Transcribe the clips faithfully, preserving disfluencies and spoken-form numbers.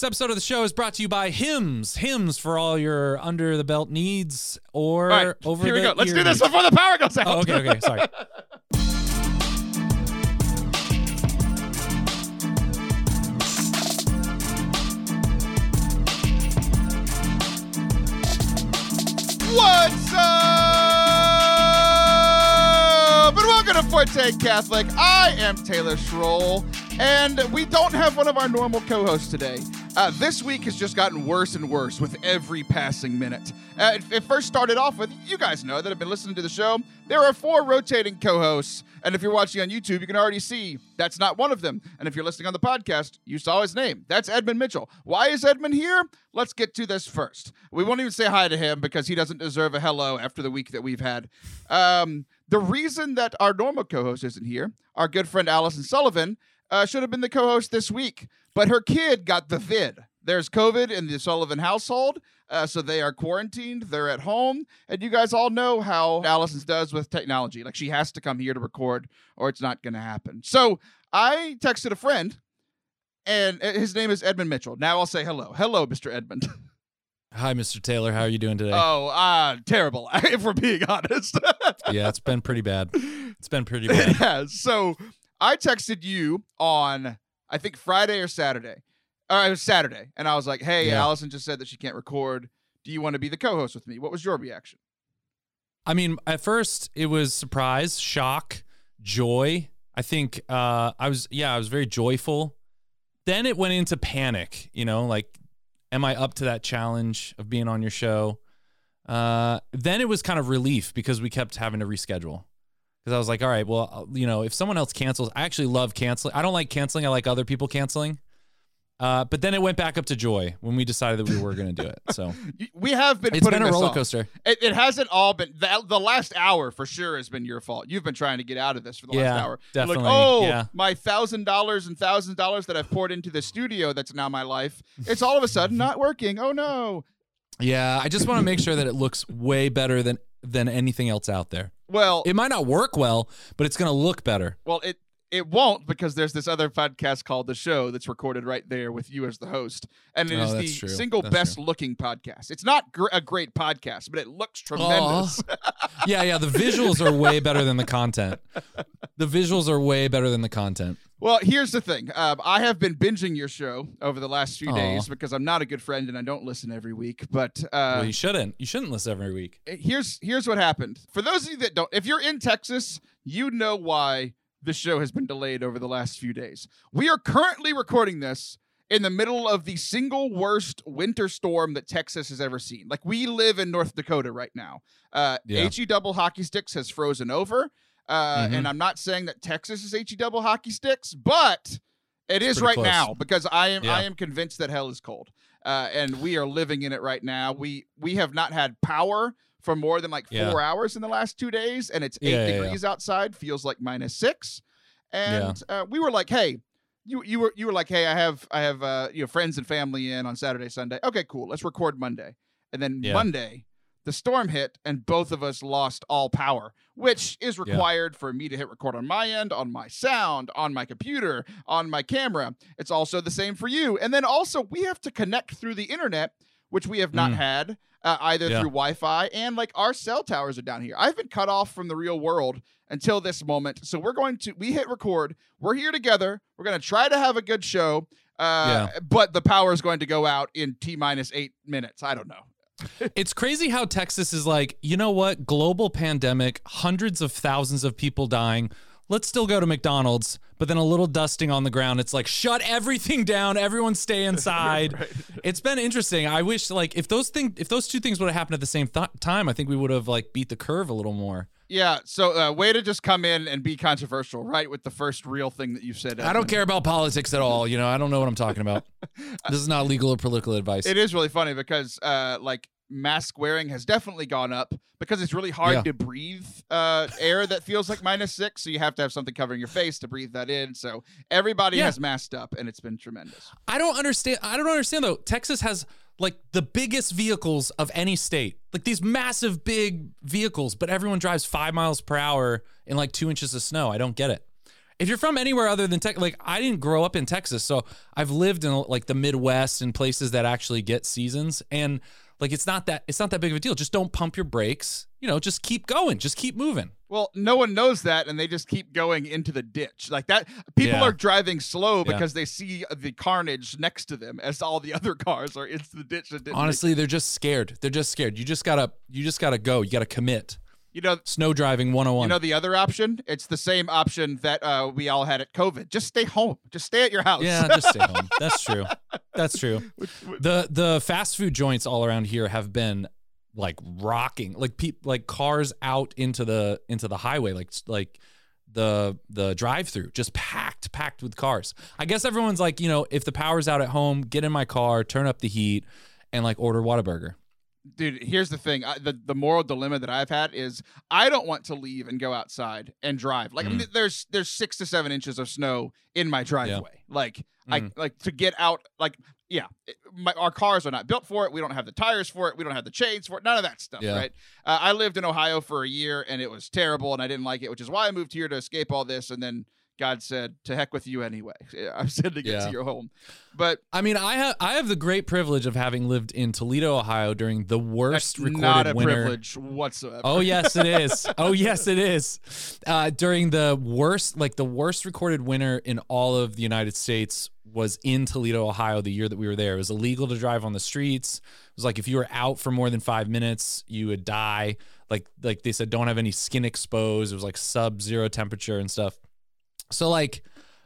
This episode of the show is brought to you by Hims. Hims for all your under-the-belt needs or right, over here the here we go. Let's ear- do this before the power goes out. Oh, okay, okay, sorry. What's up? And welcome to Forte Catholic. I am Taylor Schroll, and we don't have one of our normal co-hosts today. Uh, this week has just gotten worse and worse with every passing minute. Uh, it, it first started off with, you guys know that have been listening to the show, there are four rotating co-hosts. And if you're watching on YouTube, you can already see that's not one of them. And if you're listening on the podcast, you saw his name. That's Edmund Mitchell. Why is Edmund here? Let's get to this first. We won't even say hi to him because he doesn't deserve a hello after the week that we've had. Um, the reason that our normal co-host isn't here, our good friend Allison Sullivan, uh, should have been the co-host this week. But her kid got the vid. There's COVID in the Sullivan household, uh, so they are quarantined. They're at home, and you guys all know how Allison does with technology. Like, she has to come here to record, or it's not going to happen. So I texted a friend, and his name is Edmund Mitchell. Now I'll say hello. Hello, Mister Edmund. Hi, Mister Taylor. How are you doing today? Oh, uh, terrible, if we're being honest. Yeah, it's been pretty bad. It's been pretty bad. It has. So I texted you on... I think Friday or Saturday. Uh, it was Saturday. And I was like, hey, yeah. Allison just said that she can't record. Do you want to be the co-host with me? What was your reaction? I mean, at first it was surprise, shock, joy. I think uh, I was, yeah, I was very joyful. Then it went into panic, you know, like, am I up to that challenge of being on your show? Uh, then it was kind of relief because we kept having to reschedule. Because I was like, all right, well, you know, if someone else cancels, I actually love canceling. I don't like canceling. I like other people canceling. Uh, but then it went back up to joy when we decided that we were going to do it. So we have been. It's putting been a roller coaster. It, it hasn't all been the, the last hour for sure has been your fault. You've been trying to get out of this for the yeah, last hour. Definitely. Like, oh, yeah. my thousand dollars and thousands of dollars that I've poured into the studio that's now my life. It's all of a sudden not working. Oh no. Yeah, I just want to make sure that it looks way better than than anything else out there. Well, it might not work well, but it's going to look better. Well, it it won't because there's this other podcast called The Show that's recorded right there with you as the host. And it oh, is the true. single that's best true. looking podcast. It's not gr- a great podcast, but it looks tremendous. yeah, yeah. The visuals are way better than the content. The visuals are way better than the content. Well, here's the thing. Um, I have been binging your show over the last few Aww. days because I'm not a good friend and I don't listen every week. But uh, well, you shouldn't. You shouldn't listen every week. Here's here's what happened. For those of you that don't, if you're in Texas, you know why the show has been delayed over the last few days. We are currently recording this in the middle of the single worst winter storm that Texas has ever seen. Like, we live in North Dakota right now. Uh, yeah. H E double hockey sticks has frozen over. Uh, mm-hmm. And I'm not saying that Texas is H E double hockey sticks, but it it's is right close. now because I am yeah. I am convinced that hell is cold, uh, and we are living in it right now. We we have not had power for more than like four yeah. hours in the last two days, and it's eight yeah, degrees yeah. outside. Feels like minus six, and yeah. uh, we were like, hey, you you were you were like, hey, I have I have uh, you know, friends and family in on Saturday, Sunday. Okay, cool. Let's record Monday, and then yeah. Monday. The storm hit, and both of us lost all power, which is required yeah. for me to hit record on my end, on my sound, on my computer, on my camera. It's also the same for you. And then also, we have to connect through the internet, which we have not mm. had, uh, either yeah. through Wi-Fi, and, like, our cell towers are down here. I've been cut off from the real world until this moment. So we're going to, we hit record. We're here together. We're going to try to have a good show, uh, yeah. but the power is going to go out in T-minus eight minutes. I don't know. It's crazy how Texas is like, you know what? Global pandemic, hundreds of thousands of people dying. Let's still go to McDonald's, but then a little dusting on the ground. It's like, shut everything down. Everyone stay inside. Right. It's been interesting. I wish, like, if those thing, if those two things would have happened at the same th- time, I think we would have, like, beat the curve a little more. Yeah, so uh, way to just come in and be controversial, right, with the first real thing that you said. I don't care about politics at all. You know, I don't know what I'm talking about. This is not legal or political advice. It is really funny because, uh, like, mask wearing has definitely gone up because it's really hard yeah. to breathe uh, air that feels like minus six, so you have to have something covering your face to breathe that in. So everybody yeah. has masked up, and it's been tremendous. I don't understand. I don't understand, though. Texas has... like the biggest vehicles of any state, like these massive big vehicles, but everyone drives five miles per hour in like two inches of snow. I don't get it. if you're from anywhere other than Texas, like I didn't grow up in Texas, so I've lived in like the Midwest and places that actually get seasons, and like it's not that it's not that big of a deal. Just don't pump your brakes. You know, just keep going, just keep moving. Well, no one knows that, and they just keep going into the ditch like that. People yeah. are driving slow because yeah. they see the carnage next to them as all the other cars are into the ditch. That didn't Honestly, make- they're just scared. They're just scared. You just gotta, you just gotta go. You gotta commit. You know, snow driving one oh one. You know the other option? It's the same option that uh, we all had at COVID. Just stay home. Just stay at your house. Yeah, just stay home. That's true. That's true. The the fast food joints all around here have been like rocking, like pe- like cars out into the into the highway, like like the the drive-through just packed packed with cars. I guess everyone's like, you know, if the power's out at home, get in my car, turn up the heat, and like order Whataburger. Dude, here's the thing. I, the, the moral dilemma that I've had is I don't want to leave and go outside and drive. Like, mm. I mean, there's there's six to seven inches of snow in my driveway. Yeah. Like, mm. I like to get out. Like, yeah, it, my, our cars are not built for it. We don't have the tires for it. We don't have the chains for it. None of that stuff, yeah. right? Uh, I lived in Ohio for a year, and it was terrible, and I didn't like it, which is why I moved here to escape all this, and then God said, to heck with you anyway. I'm sending it yeah. to your home. But I mean, I have I have the great privilege of having lived in Toledo, Ohio during the worst that's recorded not a winter. Privilege whatsoever. Oh, yes, it is. Oh, yes, it is. Uh, during the worst, like the worst recorded winter in all of the United States was in Toledo, Ohio the year that we were there. It was illegal to drive on the streets. It was like if you were out for more than five minutes, you would die. Like like they said, don't have any skin exposed. It was like sub-zero temperature and stuff. So, like,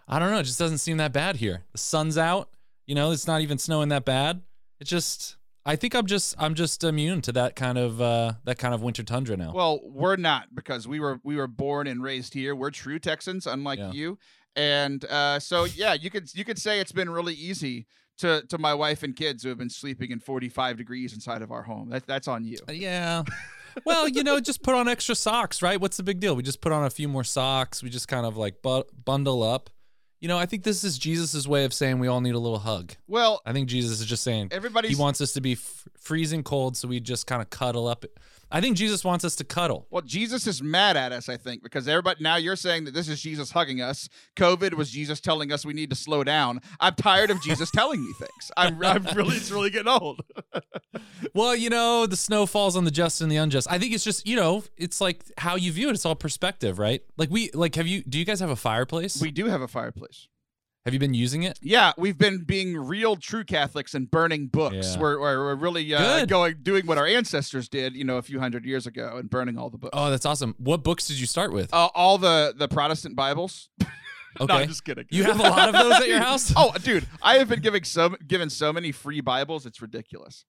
I don't know. It just doesn't seem that bad here. The sun's out. You know, it's not even snowing that bad. It's just, I think I'm just, I'm just immune to that kind of, uh, that kind of winter tundra now. Well, we're not because we were, we were born and raised here. We're true Texans, unlike yeah. you. And uh, so, yeah, you could, you could say it's been really easy to, to my wife and kids who have been sleeping in forty-five degrees inside of our home. That, that's on you. Yeah. Well, you know, just put on extra socks, right? What's the big deal? We just put on a few more socks. We just kind of like bu- bundle up. You know, I think this is Jesus's way of saying we all need a little hug. Well, I think Jesus is just saying everybody's, he wants us to be f- freezing cold, so we just kind of cuddle up. I think Jesus wants us to cuddle. Well, Jesus is mad at us, I think, because everybody now you're saying that this is Jesus hugging us. COVID was Jesus telling us we need to slow down. I'm tired of Jesus telling me things. I'm, I'm really, it's really getting old. Well, you know, the snow falls on the just and the unjust. I think it's just, you know, it's like how you view it. It's all perspective, right? Like we, like, have you? Do you guys have a fireplace? We do have a fireplace. Have you been using it? Yeah, we've been being real true Catholics and burning books. Yeah. We're, we're we're really uh, going doing what our ancestors did, you know, a few hundred years ago and burning all the books. Oh, that's awesome. What books did you start with? Uh, all the, the Protestant Bibles. Okay. No, I'm just kidding. You have a lot of those at your house? Oh, dude, I have been giving so, given so many free Bibles, it's ridiculous.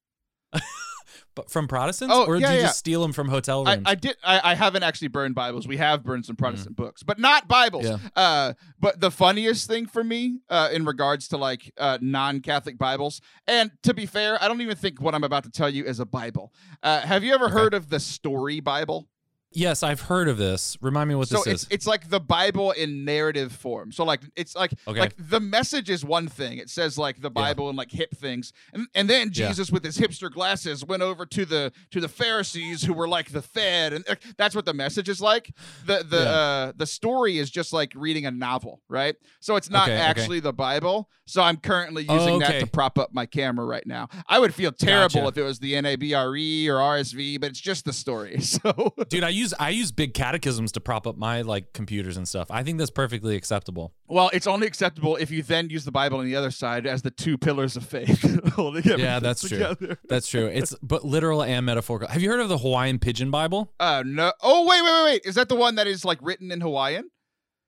But from Protestants, oh, or yeah, do you yeah. just steal them from hotel rooms? I, I did. I, I haven't actually burned Bibles. We have burned some Protestant mm-hmm. books, but not Bibles. Yeah. Uh, but the funniest thing for me, uh, in regards to like uh, non-Catholic Bibles, and to be fair, I don't even think what I'm about to tell you is a Bible. Uh, have you ever okay. heard of the Story Bible? Yes, I've heard of this. Remind me what so this it's, is. It's like the Bible in narrative form. So like it's like okay. like the message is one thing. It says like the Bible yeah. and like hip things. And and then Jesus yeah. with his hipster glasses went over to the to the Pharisees who were like the fed, and uh, that's what the message is like. The the yeah. uh, the story is just like reading a novel, right? So it's not okay, actually okay. the Bible. So I'm currently using oh, okay. that to prop up my camera right now. I would feel terrible gotcha. if it was the N A B R E or R S V, but it's just the story. So dude, I use I use big catechisms to prop up my like computers and stuff. I think that's perfectly acceptable. Well, it's only acceptable if you then use the Bible on the other side as the two pillars of faith. Yeah, that's together. true. That's true. It's but literal and metaphorical. Have you heard of the Hawaiian Pidgin Bible? Uh, no. Oh, wait, wait, wait, wait. Is that the one that is like written in Hawaiian?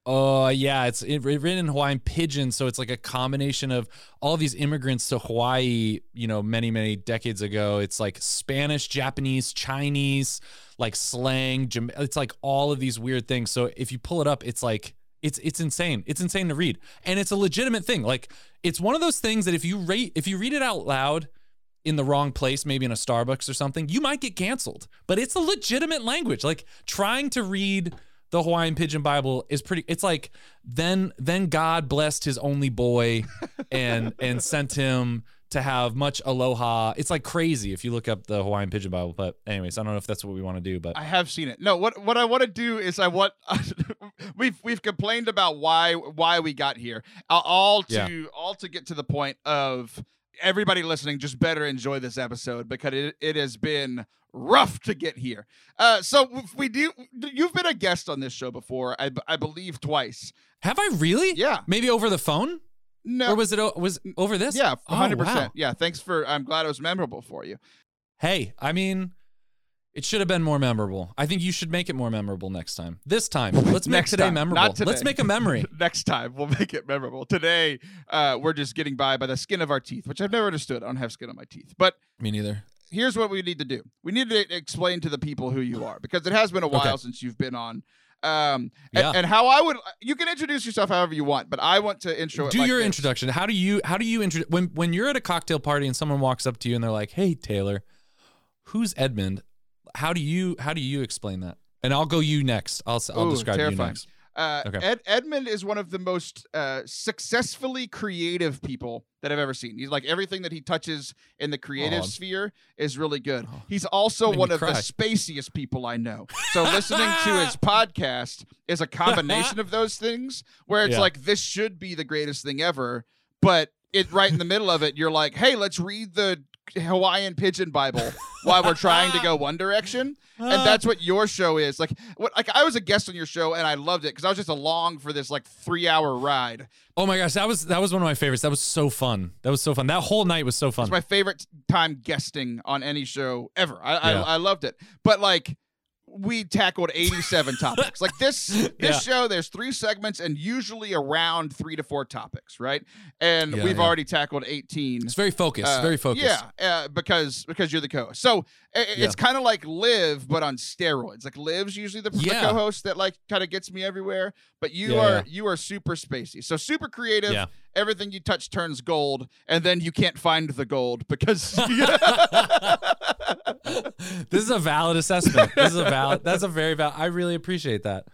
Oh, uh, yeah. It's it, written in Hawaiian Pidgin. So it's like a combination of all these immigrants to Hawaii, you know, many, many decades ago. It's like Spanish, Japanese, Chinese, like slang. It's like all of these weird things. So if you pull it up, it's like it's it's insane. It's insane to read. And it's a legitimate thing. Like it's one of those things that if you rate, if you read it out loud in the wrong place, maybe in a Starbucks or something, you might get canceled. But it's a legitimate language. Like trying to read the Hawaiian Pidgin Bible is pretty, it's like, then then God blessed his only boy and and sent him to have much aloha. It's like crazy if you look up the Hawaiian Pidgin Bible. But anyways, I don't know if that's what we want to do. But I have seen it. No, what what I want to do is I want we've we've complained about why why we got here, all to yeah. all to get to the point of everybody listening just better enjoy this episode, because it it has been rough to get here. Uh, so we do. You've been a guest on this show before, I, I believe twice. Have I really? Yeah. Maybe over the phone. No. Or was it o- was over this? Yeah, one hundred percent. Oh, wow. Yeah, thanks for, I'm glad it was memorable for you. Hey, I mean, it should have been more memorable. I think you should make it more memorable next time. This time, let's make today time. memorable. Not today. Let's make a memory. Next time, we'll make it memorable. Today, uh, we're just getting by by the skin of our teeth, which I've never understood. I don't have skin on my teeth. But me neither. Here's what we need to do. We need to explain to the people who you are, because it has been a while okay. since you've been on. Um, yeah. and, and how I would, you can introduce yourself however you want, but I want to intro it. Do like your this. introduction. How do you, how do you introduce, when, when you're at a cocktail party and someone walks up to you and they're like, "Hey, Taylor, who's Edmund?" How do you, how do you explain that? And I'll go you next. I'll, I'll Ooh, describe terrifying. you next. Uh, okay. Ed, Edmund is one of the most uh, successfully creative people that I've ever seen. He's like, everything that he touches in the creative oh, sphere is really good. Oh, He's also one of cry. the spaciest people I know. So listening to his podcast is a combination of those things, where it's yeah. like, this should be the greatest thing ever, but it right in the middle of it, you're like, "Hey, let's read the Hawaiian Pidgin Bible while we're trying to go one direction." And that's what your show is. Like, what, like I was a guest on your show and I loved it because I was just along for this like three hour ride. Oh my gosh. That was, that was one of my favorites. That was so fun. That was so fun. That whole night was so fun. It's my favorite time guesting on any show ever. I, yeah. I, I loved it. But like, we tackled eighty-seven topics. Like this, this yeah. show, there's three segments and usually around three to four topics, right? And yeah, we've yeah. already tackled eighteen. It's very focused, uh, very focused. Yeah, uh, because because you're the co-host. So it, yeah. it's kind of like Liv, but on steroids. Like Liv's usually the, yeah. the co-host that like kind of gets me everywhere, but you yeah, are yeah. you are super spacey. So super creative. Yeah. Everything you touch turns gold, and then you can't find the gold because. This is a valid assessment. This is a valid. That's a very valid. I really appreciate that.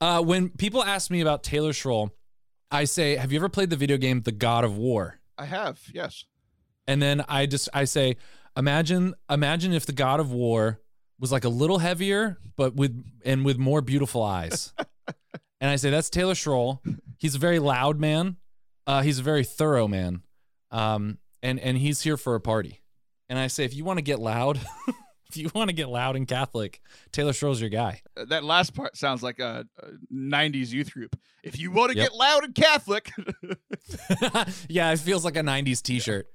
Uh, when people ask me about Taylor Schroll, I say, "Have you ever played the video game The God of War?" I have, yes. And then I just I say, imagine imagine if the God of War was like a little heavier, but with and with more beautiful eyes. And I say, that's Taylor Schroll. He's a very loud man. Uh, he's a very thorough man, um, and and he's here for a party. And I say, if you want to get loud, if you want to get loud and Catholic, Taylor Schroll's your guy. Uh, that last part sounds like a, a nineties youth group. If you want to yep. get loud and Catholic. Yeah, it feels like a nineties T-shirt.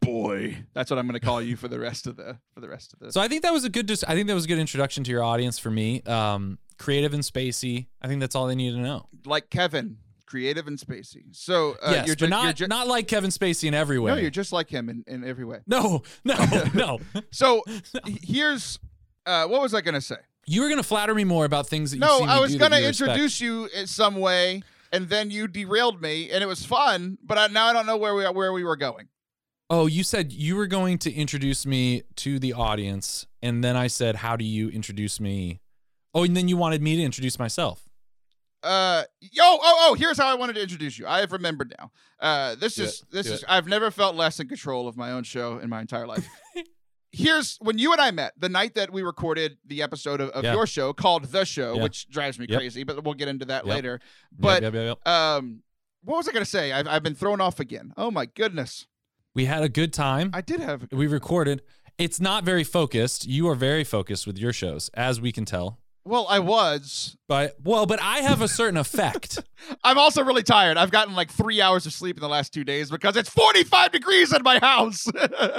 Boy, that's what I'm going to call you for the rest of the for the rest of this. So I think that was a good. Dis- I think that was a good introduction to your audience for me. Um, creative and spacey. I think that's all they need to know. Like Kevin. Creative and spacey. So uh, yes, you're, ju- but not, you're ju- not like Kevin Spacey in every way. No, you're just like him in, in every way. No, no, no. So no. here's uh, what was I going to say? You were going to flatter me more about things that you No, I was going to introduce respect. you in some way, and then you derailed me, and it was fun, but I, now I don't know where we are, where we were going. Oh, you said you were going to introduce me to the audience, and then I said, "How do you introduce me?" Oh, and then you wanted me to introduce myself. Uh yo oh oh here's how I wanted to introduce you. I have remembered now. Uh this is this is I've never felt less in control of my own show in my entire life. Here's when you and I met, the night that we recorded the episode of, of yeah. your show called The Show, yeah. which drives me yep. crazy, but we'll get into that yep. later. But yep, yep, yep, yep. um what was I gonna say? I've I've been thrown off again. Oh my goodness. We had a good time. I did have a good we recorded. Time. It's not very focused. You are very focused with your shows, as we can tell. Well, I was. But well, but I have a certain effect. I'm also really tired. I've gotten like three hours of sleep in the last two days because it's forty-five degrees in my house.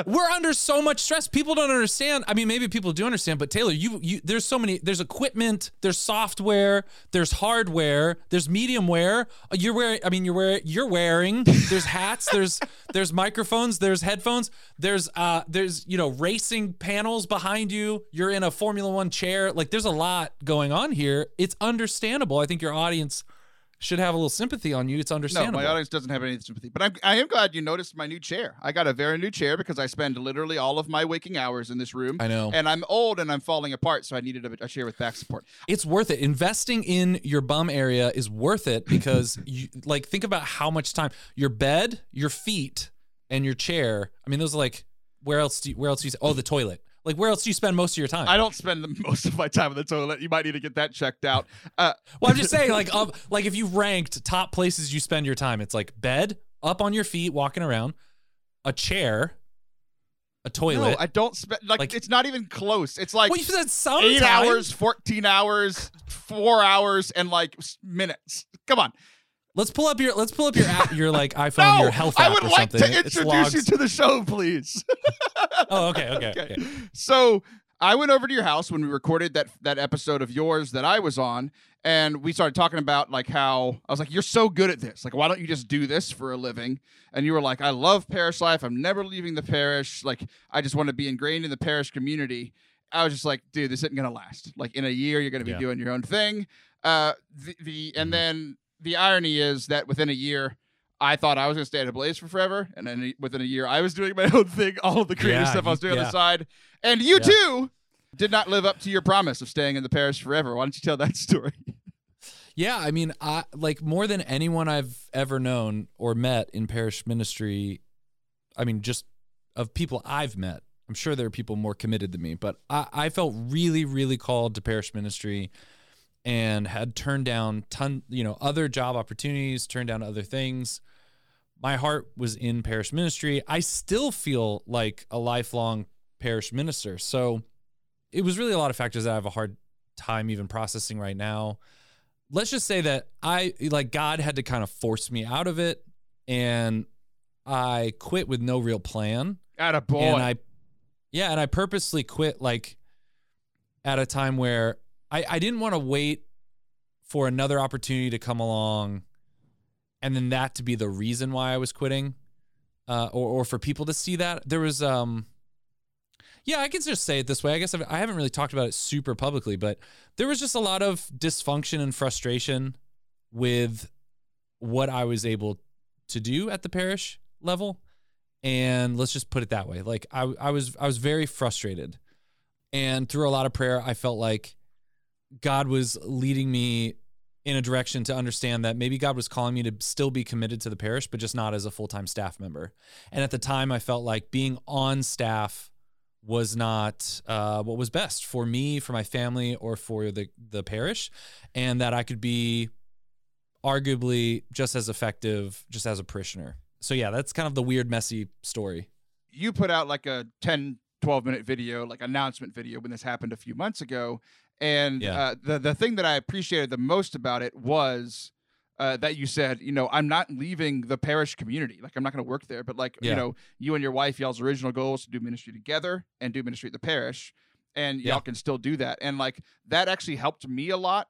We're under so much stress. People don't understand. I mean, maybe people do understand, but Taylor, you you there's so many there's equipment, there's software, there's hardware, there's mediumware. You're wearing I mean, you're wearing you're wearing there's hats, there's there's microphones, there's headphones, there's uh there's you know, racing panels behind you. You're in a Formula One chair. Like there's a lot going on here. It's understandable. I think your audience should have a little sympathy on you. It's understandable. No, my audience doesn't have any sympathy, but I'm, I am glad you noticed my new chair. I got a very new chair because I spend literally all of my waking hours in this room. I know. And I'm old and I'm falling apart, so I needed a, a chair with back support. It's worth it. Investing in your bum area is worth it because, you, like, think about how much time. Your bed, your feet, and your chair, I mean, those are like, where else do you, where else do you, oh, the toilet. Like, where else do you spend most of your time? I don't spend the most of my time in the toilet. You might need to get that checked out. Uh, well, I'm just saying, like, um, like if you ranked top places you spend your time, it's like bed, up on your feet, walking around, a chair, a toilet. No, I don't spend, like, like, it's not even close. It's like well, you said sometimes. eight hours, fourteen hours, four hours, and like minutes. Come on. Let's pull up your, let's pull up your app, your like iPhone, no, your health app or something. I would like to introduce you to the show, please. Oh, okay, okay, okay, okay. So I went over to your house when we recorded that, that episode of yours that I was on. And we started talking about like how I was like, you're so good at this. Like, why don't you just do this for a living? And you were like, I love parish life. I'm never leaving the parish. Like, I just want to be ingrained in the parish community. I was just like, dude, this isn't going to last. Like, in a year, you're going to be yeah. doing your own thing. Uh, the, the and then... The irony is that within a year, I thought I was going to stay at a Blaze for forever. And then within a year, I was doing my own thing, all of the creative yeah, stuff I was doing yeah. on the side. And you, yeah. too, did not live up to your promise of staying in the parish forever. Why don't you tell that story? Yeah, I mean, I like more than anyone I've ever known or met in parish ministry, I mean, just of people I've met. I'm sure there are people more committed than me. But I, I felt really, really called to parish ministry. And had turned down ton, you know, other job opportunities, turned down other things. My heart was in parish ministry. I still feel like a lifelong parish minister. So it was really a lot of factors that I have a hard time even processing right now. Let's just say that I, like, God had to kind of force me out of it. And I quit with no real plan. Attaboy. And I, yeah, and I purposely quit, like, at a time where I, I didn't want to wait for another opportunity to come along and then that to be the reason why I was quitting uh, or, or for people to see that. There was, um, yeah, I can just say it this way. I guess I've, I haven't really talked about it super publicly, but there was just a lot of dysfunction and frustration with what I was able to do at the parish level. And let's just put it that way. Like I, I was, I was very frustrated, and through a lot of prayer, I felt like God was leading me in a direction to understand that maybe God was calling me to still be committed to the parish, but just not as a full-time staff member. And at the time, I felt like being on staff was not uh, what was best for me, for my family, or for the, the parish, and that I could be arguably just as effective just as a parishioner. So yeah, that's kind of the weird, messy story. You put out like a ten, twelve-minute video, like announcement video when this happened a few months ago. And yeah. uh, the, the thing that I appreciated the most about it was uh, that you said, you know, I'm not leaving the parish community. Like, I'm not going to work there. But, like, yeah. you know, you and your wife, y'all's original goal is to do ministry together and do ministry at the parish. And yeah. y'all can still do that. And, like, that actually helped me a lot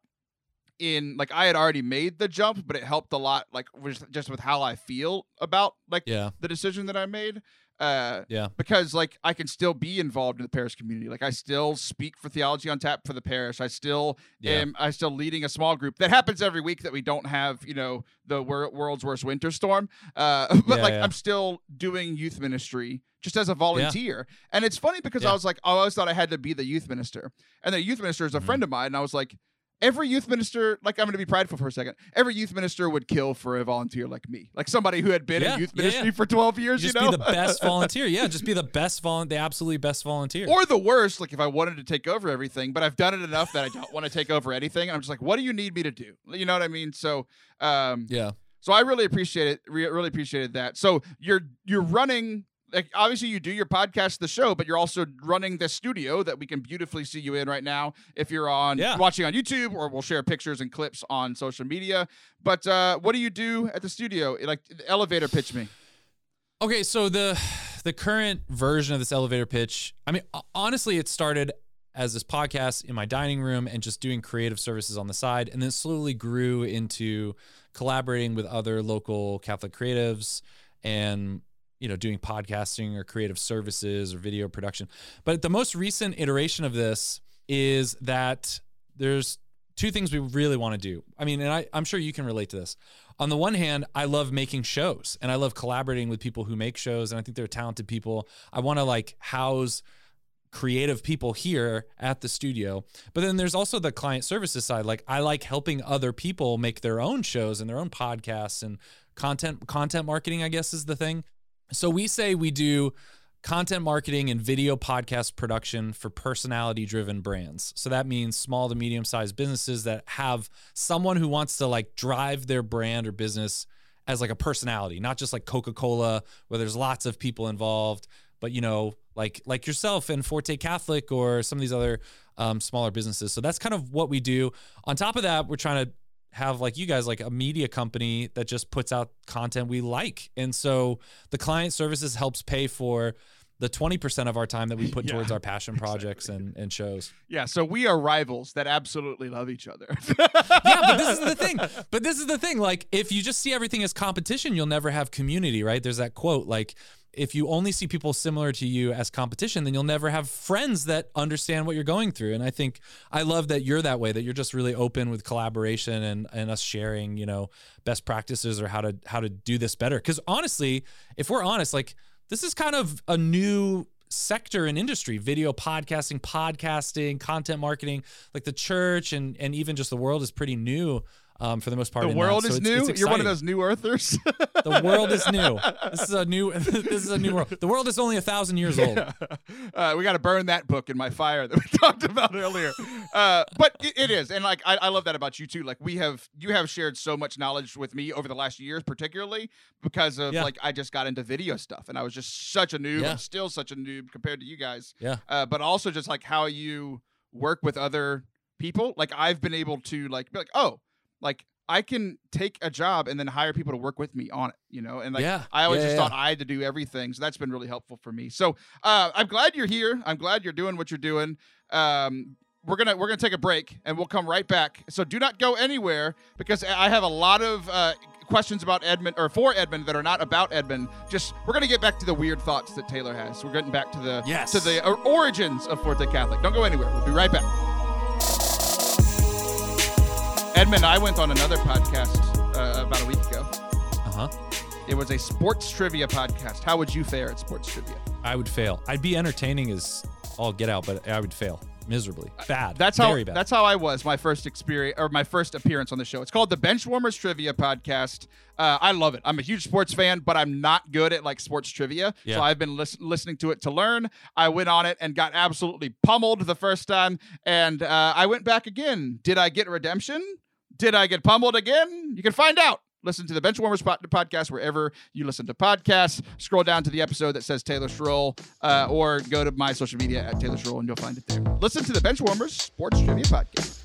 in, like, I had already made the jump, but it helped a lot, like, with, just with how I feel about, like, yeah. the decision that I made. Uh, yeah, because like I can still be involved in the parish community. Like I still speak for Theology on Tap for the parish. I still yeah. am. I still leading a small group that happens every week that we don't have, you know, the wor- world's worst winter storm. Uh, but yeah, like yeah. I'm still doing youth ministry just as a volunteer. Yeah. And it's funny because yeah. I was like, I always thought I had to be the youth minister, and the youth minister is a mm-hmm. friend of mine. And I was like, every youth minister, like I'm going to be prideful for a second. Every youth minister would kill for a volunteer like me, like somebody who had been yeah, in youth ministry yeah, yeah. for twelve years. Just you know, be the best volunteer. Yeah, just be the best volunteer, the absolutely best volunteer, or the worst. Like if I wanted to take over everything, but I've done it enough that I don't want to take over anything. I'm just like, what do you need me to do? You know what I mean? So, um, yeah. So I really appreciate it. Re- really appreciated that. So you're you're running. Like obviously you do your podcast, The Show, but you're also running this studio that we can beautifully see you in right now if you're on yeah. watching on YouTube, or we'll share pictures and clips on social media. But uh, what do you do at the studio? Like elevator pitch me. Okay, so the the current version of this elevator pitch, I mean, honestly, it started as this podcast in my dining room and just doing creative services on the side, and then slowly grew into collaborating with other local Catholic creatives and you know, doing podcasting or creative services or video production. But the most recent iteration of this is that there's two things we really want to do. I mean, and I, I'm sure you can relate to this. On the one hand, I love making shows and I love collaborating with people who make shows. And I think they're talented people. I want to like house creative people here at the studio. But then there's also the client services side. Like I like helping other people make their own shows and their own podcasts and content, content marketing, I guess is the thing. So we say we do content marketing and video podcast production for personality-driven brands. So that means small to medium-sized businesses that have someone who wants to like drive their brand or business as like a personality, not just like Coca-Cola, where there's lots of people involved, but you know, like like yourself and Forte Catholic or some of these other um, smaller businesses. So that's kind of what we do. On top of that, we're trying to have like you guys, like a media company that just puts out content we like. And so the client services helps pay for the twenty percent of our time that we put yeah, towards our passion projects exactly. and, and shows. Yeah. So we are rivals that absolutely love each other. yeah. But this is the thing, but this is the thing. Like if you just see everything as competition, you'll never have community, right? There's that quote, like, if you only see people similar to you as competition, then you'll never have friends that understand what you're going through. And I think I love that you're that way, that you're just really open with collaboration and, and us sharing, you know, best practices or how to, how to do this better. Cause honestly, if we're honest, like this is kind of a new sector and industry, video podcasting, podcasting, content marketing, like the church and, and even just the world is pretty new. Um, for the most part, the world is new. You're one of those new earthers. The world is new. This is a new. This is a new world. The world is only a thousand years old. Yeah. Uh, we got to burn that book in my fire that we talked about earlier. Uh, but it, it is, and like I, I love that about you too. Like we have, you have shared so much knowledge with me over the last years, particularly because of yeah. like I just got into video stuff, and I was just such a noob, yeah. and still such a noob compared to you guys. Yeah. Uh, but also just like how you work with other people. Like I've been able to like be like, oh. Like I can take a job and then hire people to work with me on it, you know? And like, yeah. I always yeah, just yeah. thought I had to do everything. So that's been really helpful for me. So, uh, I'm glad you're here. I'm glad you're doing what you're doing. Um, We're gonna we're gonna take a break and we'll come right back. So do not go anywhere because I have a lot of uh, questions about Edmund or for Edmund that are not about Edmund. Just we're gonna get back to the weird thoughts that Taylor has. We're getting back to the yes. to the origins of Forte Catholic. Don't go anywhere. We'll be right back. Edmund, I went on another podcast uh, about a week ago. Uh huh. It was a sports trivia podcast. How would you fare at sports trivia? I would fail. I'd be entertaining as all get out, but I would fail miserably. Bad. That's how. Very bad. That's how I was. My first experience or my first appearance on the show. It's called the Benchwarmers Trivia Podcast. Uh, I love it. I'm a huge sports fan, but I'm not good at like sports trivia. Yeah. So I've been lis- listening to it to learn. I went on it and got absolutely pummeled the first time, and uh, I went back again. Did I get redemption? Did I get pummeled again? You can find out. Listen to the Benchwarmers podcast wherever you listen to podcasts. Scroll down to the episode that says Taylor Schroll, uh, or go to my social media at Taylor Schroll, and you'll find it there. Listen to the Benchwarmers Sports Trivia Podcast.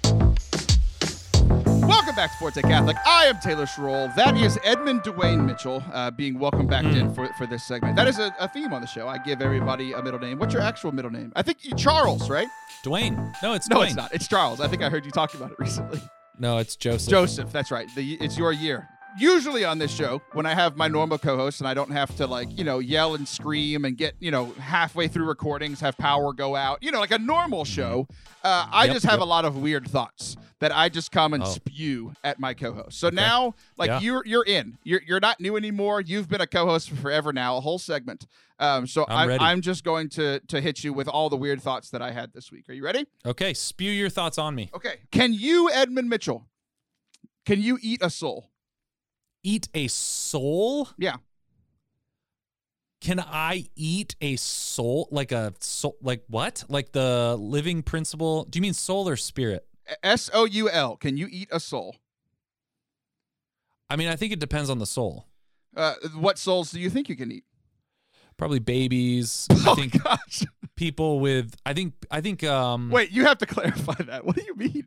Welcome back to Forte Catholic. I am Taylor Schroll. That is Edmund Dwayne Mitchell uh, being welcomed back mm. in for, for this segment. That is a, a theme on the show. I give everybody a middle name. What's your actual middle name? I think you, Charles, right? Dwayne. No, it's no, Dwayne. It's not. It's Charles. I think I heard you talk about it recently. No, it's Joseph. Joseph, that's right. The, it's your year. Usually on this show, when I have my normal co-hosts and I don't have to like, you know, yell and scream and get, you know, halfway through recordings, have power go out, you know, like a normal show, uh, I yep, just have yep. a lot of weird thoughts that I just come and oh. spew at my co-host. So okay. now, like, yeah. you're you're in. You're you're not new anymore. You've been a co-host for forever now, a whole segment. Um, so I'm, I'm, I'm just going to to hit you with all the weird thoughts that I had this week. Are you ready? Okay, spew your thoughts on me. Okay. Can you, Edmund Mitchell, can you eat a soul? Eat a soul? Yeah. Can I eat a soul? Like a soul? Like what? Like the living principle? Do you mean soul or spirit? S O U L. Can you eat a soul? I mean, I think it depends on the soul. Uh, what souls do you think you can eat? Probably babies. Oh, I think gosh. People with, I think, I think. Um, Wait, you have to clarify that. What do you mean?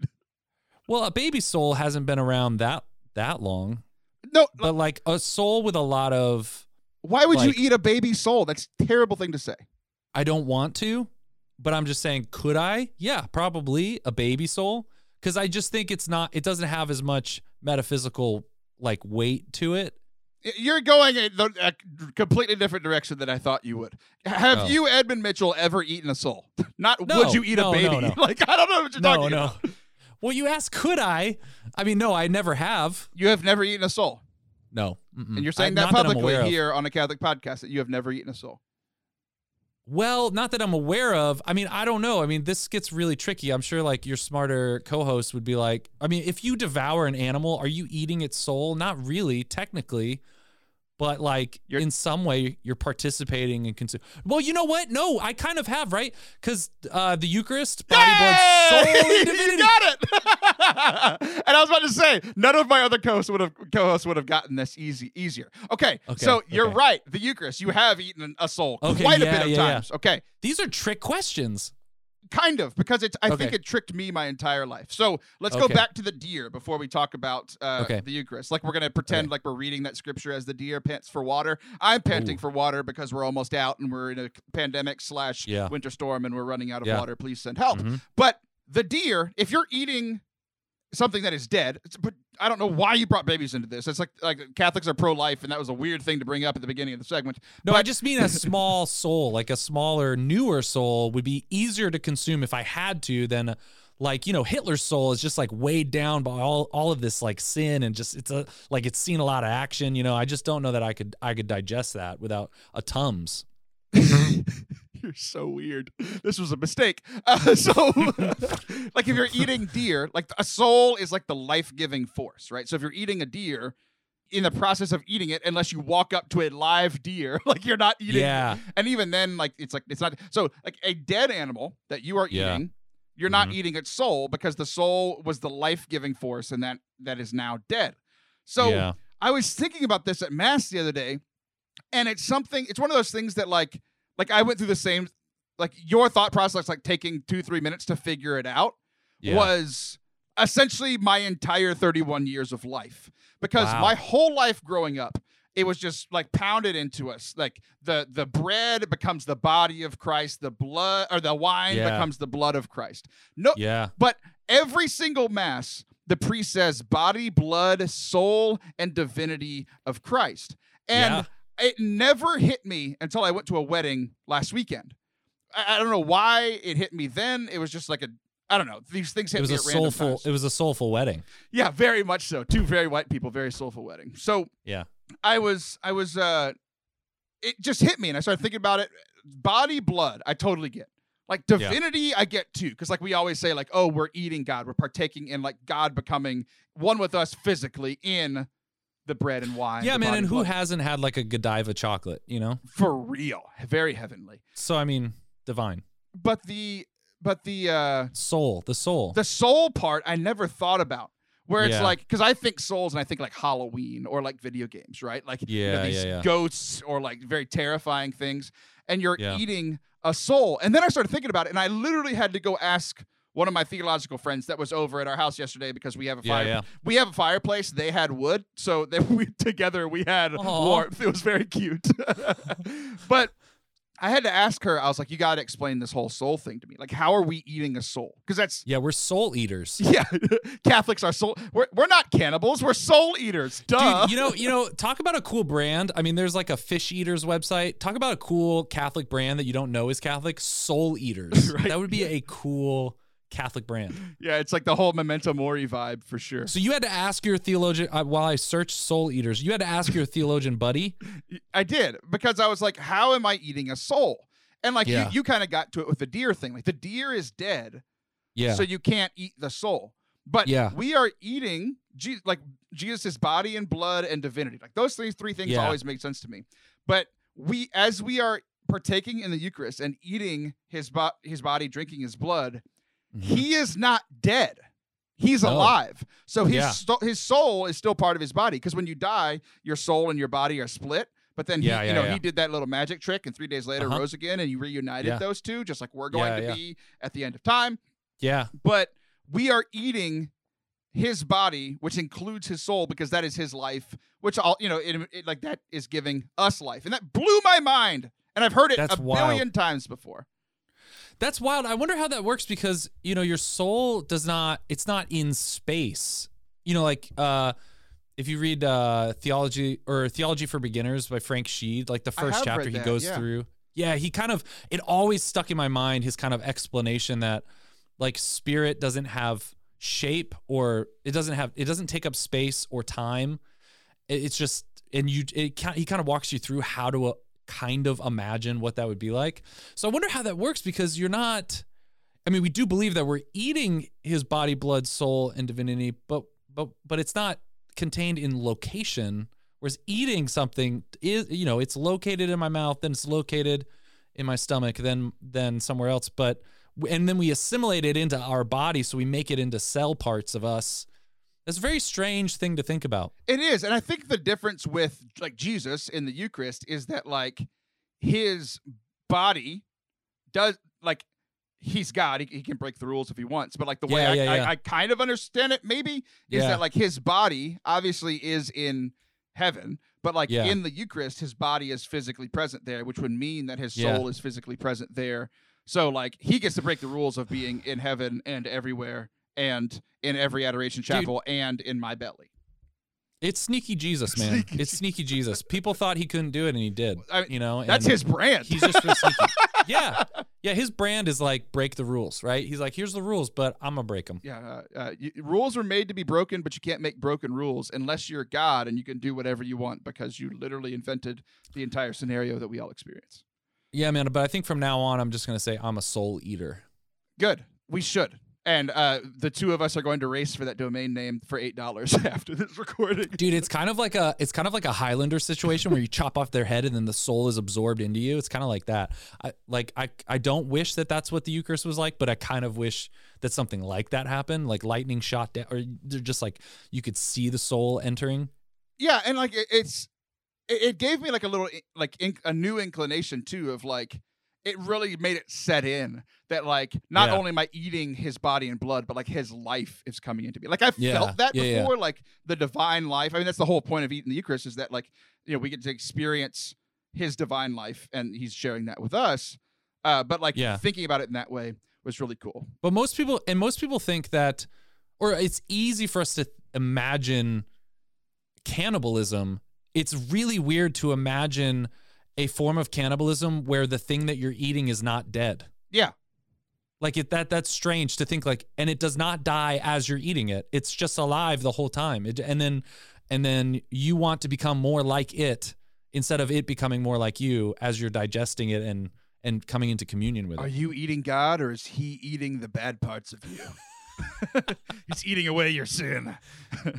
Well, a baby soul hasn't been around that that long. No, but like a soul with a lot of. Why would like, you eat a baby soul? That's a terrible thing to say. I don't want to, but I'm just saying, could I? Yeah, probably a baby soul. Cause I just think it's not, it doesn't have as much metaphysical like weight to it. You're going a, a completely different direction than I thought you would. Have oh. you, Edmund Mitchell, ever eaten a soul? Not no, would you eat no, a baby? No, no. Like, I don't know what you're no, talking no. about. Well, you asked, could I? I mean, no, I never have. You have never eaten a soul? No. Mm-mm. And you're saying I, that publicly that here of. on a Catholic podcast, that you have never eaten a soul? Well, not that I'm aware of. I mean, I don't know. I mean, this gets really tricky. I'm sure like your smarter co-host would be like, I mean, if you devour an animal, are you eating its soul? Not really, technically. But like you're, in some way, you're participating and consuming. Well, you know what? No, I kind of have, right? Because uh, the Eucharist, body, Yay! blood, soul, and divinity. You got it. And I was about to say, none of my other co-hosts would have co-hosts would have gotten this easy easier. Okay, okay so okay. You're right. The Eucharist, you have eaten a soul okay, quite yeah, a bit of yeah, times. Yeah. Okay, these are trick questions. Kind of, because it's. I okay. think it tricked me my entire life. So let's okay. go back to the deer before we talk about uh, okay. the Eucharist. Like we're going to pretend okay. like we're reading that scripture as the deer pants for water. I'm panting Ooh. for water because we're almost out and we're in a pandemic slash yeah. winter storm and we're running out of yeah. water. Please send help. Mm-hmm. But the deer, if you're eating something that is dead, it's, but I don't know why you brought babies into this. It's like like Catholics are pro-life and that was a weird thing to bring up at the beginning of the segment. No, but- I just mean a small soul, like a smaller, newer soul would be easier to consume if I had to than like, you know, Hitler's soul is just like weighed down by all, all of this like sin and just it's a like it's seen a lot of action. You know, I just don't know that I could I could digest that without a Tums. You're so weird. This was a mistake. Uh, so, like, if you're eating deer, like, a soul is like the life-giving force, right? So if you're eating a deer, in the process of eating it, unless you walk up to a live deer, like, you're not eating. Yeah. And even then, like, it's like, it's not. So, like, a dead animal that you are yeah. eating, you're mm-hmm. not eating its soul because the soul was the life-giving force and that that is now dead. So yeah. I was thinking about this at Mass the other day, and it's something, it's one of those things that, like, Like, I went through the same, like, your thought process, like, taking two, three minutes to figure it out yeah. was essentially my entire thirty-one years of life. Because wow. my whole life growing up, it was just, like, pounded into us. Like, the the bread becomes the body of Christ. The blood, or the wine yeah. becomes the blood of Christ. No, yeah. But every single Mass, the priest says, body, blood, soul, and divinity of Christ. And... Yeah. It never hit me until I went to a wedding last weekend. I, I don't know why it hit me then. It was just like a, I don't know. These things hit me at random times. It was a soulful wedding. Yeah, very much so. Two very white people, very soulful wedding. So yeah, I was, I was, uh, it just hit me and I started thinking about it. Body, blood, I totally get. Like divinity, yeah. I get too, because like we always say, like, oh, we're eating God. We're partaking in like God becoming one with us physically in the bread and wine. Yeah, man, and who blood. hasn't had like a Godiva chocolate, you know? For real. Very heavenly. So, I mean, divine. But the, but the... Uh, soul, the soul. The soul part I never thought about. Where it's yeah. like, because I think souls and I think like Halloween or like video games, right? Like yeah, you know, these yeah, yeah. ghosts or like very terrifying things. And you're yeah. eating a soul. And then I started thinking about it and I literally had to go ask one of my theological friends that was over at our house yesterday because we have a fire. Yeah, yeah. We have a fireplace. They had wood, so they, we together we had Aww. warmth. It was very cute. But I had to ask her. I was like, "You got to explain this whole soul thing to me. Like, how are we eating a soul? Because that's yeah, we're soul eaters. Yeah, Catholics are soul. We're we're not cannibals. We're soul eaters. Duh. Dude, you know, you know. Talk about a cool brand. I mean, there's like a fish eaters website. Talk about a cool Catholic brand that you don't know is Catholic. Soul eaters. Right? That would be a cool Catholic brand. Yeah, it's like the whole Memento Mori vibe for sure. So you had to ask your theologian, uh, while I searched soul eaters, you had to ask your theologian buddy? I did, because I was like, how am I eating a soul? And like yeah. you, you kind of got to it with the deer thing. Like the deer is dead, yeah. so you can't eat the soul. But yeah. we are eating Je- like Jesus' body and blood and divinity. Like those three, three things yeah. always make sense to me. But we, as we are partaking in the Eucharist and eating his, bo- his body, drinking his blood, he is not dead. He's no. alive. So his yeah. st- his soul is still part of his body. Because when you die, your soul and your body are split. But then he, yeah, yeah, you know, yeah. he did that little magic trick, and three days later uh-huh. rose again, and he reunited yeah. those two, just like we're going yeah, to yeah. be at the end of time. Yeah. But we are eating his body, which includes his soul, because that is his life. Which all you know, it, it, like that is giving us life, and that blew my mind. And I've heard it That's a wild. billion times before. That's wild. I wonder how that works because, you know, your soul does not, it's not in space. You know, like uh, if you read uh, Theology or Theology for Beginners by Frank Sheed, like the first chapter he goes yeah. through. Yeah, he kind of, it always stuck in my mind, his kind of explanation that like spirit doesn't have shape or it doesn't have, it doesn't take up space or time. It's just, and you, it, he kind of walks you through how to, uh, kind of imagine what that would be like. So I wonder how that works because you're not, I mean, we do believe that we're eating his body, blood, soul, and divinity, but but but it's not contained in location. Whereas eating something is, you know, it's located in my mouth, then it's located in my stomach, then then somewhere else. But and then we assimilate it into our body, so we make it into cell parts of us. That's a very strange thing to think about. It is, and I think the difference with like Jesus in the Eucharist is that like his body does like he's God. He, he can break the rules if he wants, but like the yeah, way yeah, I, yeah. I, I kind of understand it, maybe is yeah. that like his body obviously is in heaven, but like yeah. in the Eucharist, his body is physically present there, which would mean that his soul yeah. is physically present there. So like he gets to break the rules of being in heaven and everywhere and in every Adoration Chapel Dude, and in my belly. It's sneaky Jesus, man. Sneaky. It's sneaky Jesus. People thought he couldn't do it and he did, I mean, you know, and that's his brand. He's just really sneaky. Yeah. Yeah. His brand is like break the rules, right? He's like, here's the rules, but I'm going to break them. Yeah. Uh, uh, you, rules were made to be broken, but you can't make broken rules unless you're God and you can do whatever you want because you literally invented the entire scenario that we all experience. Yeah, man. But I think from now on, I'm just going to say I'm a soul eater. Good. We should. And uh, the two of us are going to race for that domain name for eight dollars after this recording. Dude, it's kind of like a it's kind of like a Highlander situation where you chop off their head and then the soul is absorbed into you. It's kind of like that. I, like I, I don't wish that that's what the Eucharist was like, but I kind of wish that something like that happened, like lightning shot down, or they're just like you could see the soul entering. Yeah, and like it, it's it, it gave me like a little like inc- a new inclination too of like. It really made it set in that, like, not yeah. only am I eating his body and blood, but, like, his life is coming into me. Like, I've yeah. felt that yeah, before, yeah. like, the divine life. I mean, that's the whole point of eating the Eucharist is that, like, you know, we get to experience his divine life, and he's sharing that with us. Uh, but, like, yeah. thinking about it in that way was really cool. But most people, and most people think that, or it's easy for us to imagine cannibalism. It's really weird to imagine a form of cannibalism where the thing that you're eating is not dead. Yeah. Like it, that, that's strange to think like, and it does not die as you're eating it. It's just alive the whole time. It, and then, and then you want to become more like it instead of it becoming more like you as you're digesting it and, and coming into communion with it. Are you eating God or is he eating the bad parts of you? He's eating away your sin.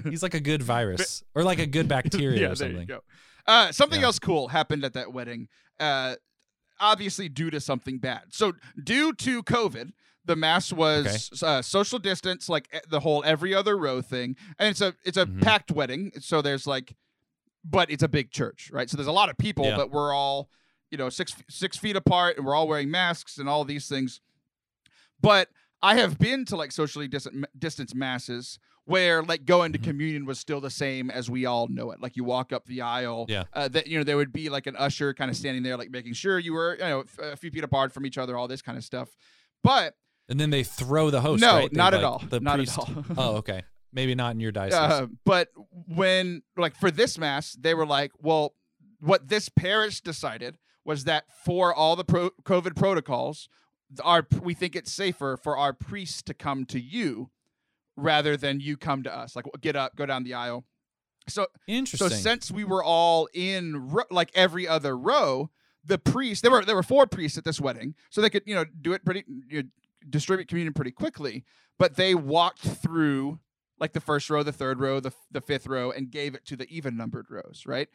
He's like a good virus or like a good bacteria yeah, or something. There you go. Uh, something yeah. else cool happened at that wedding, uh, obviously due to something bad. So due to COVID, the mass was okay. uh, social distance, like the whole every other row thing. And it's a it's a mm-hmm. packed wedding. So there's like, but it's a big church, right? So there's a lot of people, yeah. but we're all, you know, six six feet apart and we're all wearing masks and all these things. But I have been to like socially distant, distance masses where like going to mm-hmm. communion was still the same as we all know it. Like you walk up the aisle, yeah. uh, that, you know, there would be like an usher kind of standing there, like making sure you were, you know, f- a few feet apart from each other, all this kind of stuff. But and then they throw the host. No, right? Not at like, all. The not priest. At all. Oh, okay. Maybe not in your diocese. Uh, but when like for this mass, they were like, well, what this parish decided was that for all the pro- COVID protocols, our we think it's safer for our priests to come to you rather than you come to us, like get up, go down the aisle. So interesting. So since we were all in ro- like every other row, the priest, there were, there were four priests at this wedding, so they could, you know, do it pretty, you know, distribute communion pretty quickly, but they walked through like the first row, the third row, the, the fifth row and gave it to the even numbered rows. Right.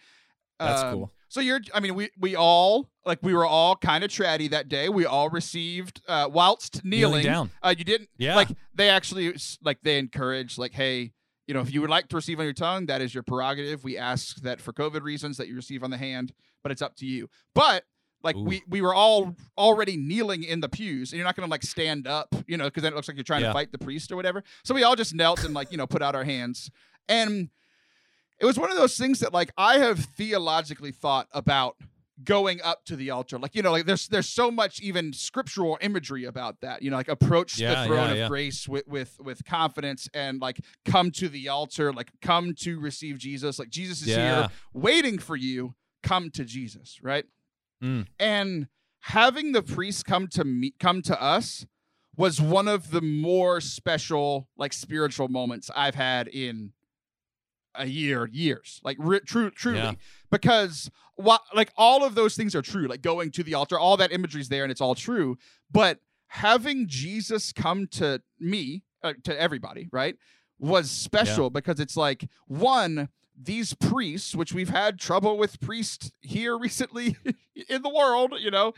That's um, cool. So you're, I mean, we, we all, like we were all kind of tratty that day. We all received, uh, whilst kneeling, kneeling down. Uh, you didn't, yeah. like they actually, like they encourage, like, hey, you know, if you would like to receive on your tongue, that is your prerogative. We ask that for COVID reasons that you receive on the hand, but it's up to you. But like Ooh. we, we were all already kneeling in the pews and you're not going to like stand up, you know, cause then it looks like you're trying yeah. to fight the priest or whatever. So we all just knelt and like, you know, put out our hands. And it was one of those things that, like, I have theologically thought about going up to the altar. Like, you know, like there's there's so much even scriptural imagery about that. You know, like approach yeah, the throne yeah, of yeah. grace with, with with confidence and, like, come to the altar. Like, come to receive Jesus. Like, Jesus is yeah. here waiting for you. Come to Jesus, right? Mm. And having the priest come to me, come to us was one of the more special, like, spiritual moments I've had in a year, years, like re- true, truly, yeah. because what, like all of those things are true, like going to the altar, all that imagery is there and it's all true. But having Jesus come to me, uh, to everybody, right, was special yeah. because it's like, one, these priests, which we've had trouble with priests here recently in the world, you know,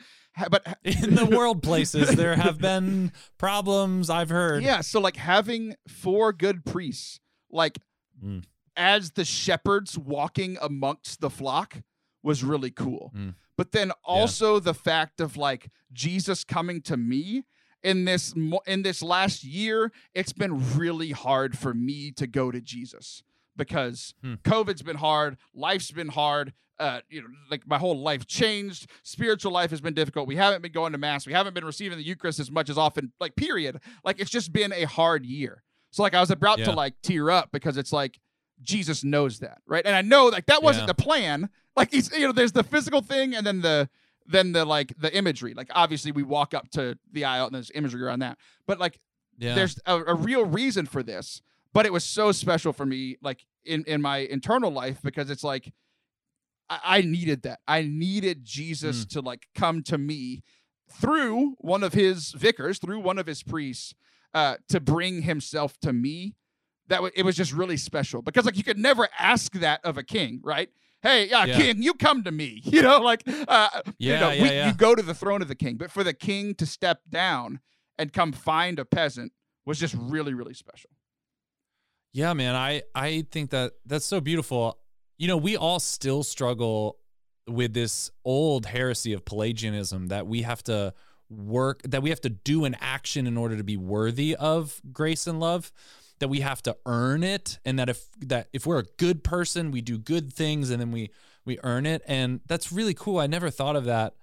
but in the world places, there have been problems I've heard. Yeah. So like having four good priests, like mm. as the shepherds walking amongst the flock was really cool. Mm. But then also yeah. the fact of like Jesus coming to me. In this in this last year, it's been really hard for me to go to Jesus because hmm. COVID's been hard, life's been hard. Uh, you know, like my whole life changed. Spiritual life has been difficult. We haven't been going to mass. We haven't been receiving the Eucharist as much as often. Like period. Like it's just been a hard year. So like I was about yeah. to like tear up because it's like Jesus knows that, right? And I know like that wasn't yeah. the plan. Like he's, you know, there's the physical thing and then the. Than the like the imagery. Like obviously we walk up to the aisle and there's imagery around that. But like yeah. there's a, a real reason for this. But it was so special for me, like in, in my internal life, because it's like I, I needed that. I needed Jesus mm. to like come to me through one of his vicars, through one of his priests, uh, to bring himself to me. That w- it was just really special. Because like you could never ask that of a king, right? Hey, yeah, yeah, king, you come to me. You know, like, uh, yeah, you, know, yeah, we, yeah. you go to the throne of the king. But for the king to step down and come find a peasant was just really, really special. Yeah, man, I, I think that that's so beautiful. You know, we all still struggle with this old heresy of Pelagianism that we have to work, that we have to do an action in order to be worthy of grace and love. That we have to earn it, and that if that if we're a good person, we do good things, and then we we earn it, and that's really cool. I never thought of that.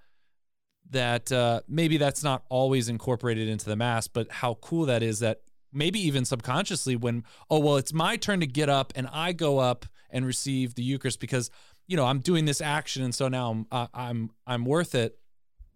That uh, maybe that's not always incorporated into the mass, but how cool that is. That maybe even subconsciously, when oh well, it's my turn to get up, and I go up and receive the Eucharist because you know I'm doing this action, and so now I'm uh, I'm I'm worth it.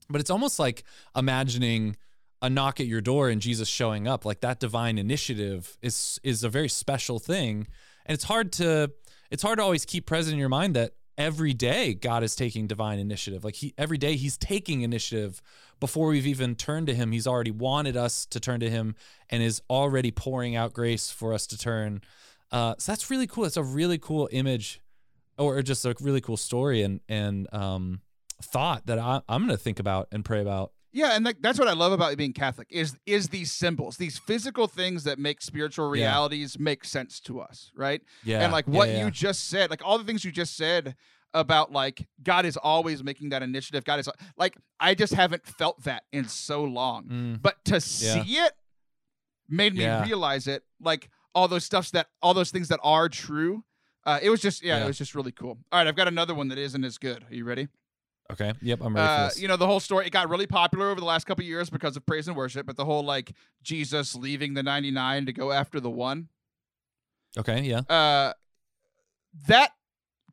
But it's almost like imagining a knock at your door and Jesus showing up. Like that divine initiative is is a very special thing, and it's hard to it's hard to always keep present in your mind that every day God is taking divine initiative. Like he every day he's taking initiative before we've even turned to him. He's already wanted us to turn to him and is already pouring out grace for us to turn. Uh, so that's really cool. It's a really cool image, or just a really cool story and and um, thought that I, I'm going to think about and pray about. Yeah, and like that's what I love about being Catholic is is these symbols, these physical things that make spiritual realities yeah. make sense to us, right? Yeah, and like what yeah, yeah. you just said, like all the things you just said about like God is always making that initiative. God is like I just haven't felt that in so long, mm. but to yeah. see it made me yeah. realize it. Like all those stuffs that all those things that are true, uh, it was just yeah, yeah, it was just really cool. All right, I've got another one that isn't as good. Are you ready? Okay. Yep. I'm ready for this. Uh, you know, the whole story, it got really popular over the last couple of years because of praise and worship, but the whole like Jesus leaving the ninety-nine to go after the one. Okay. Yeah. Uh, that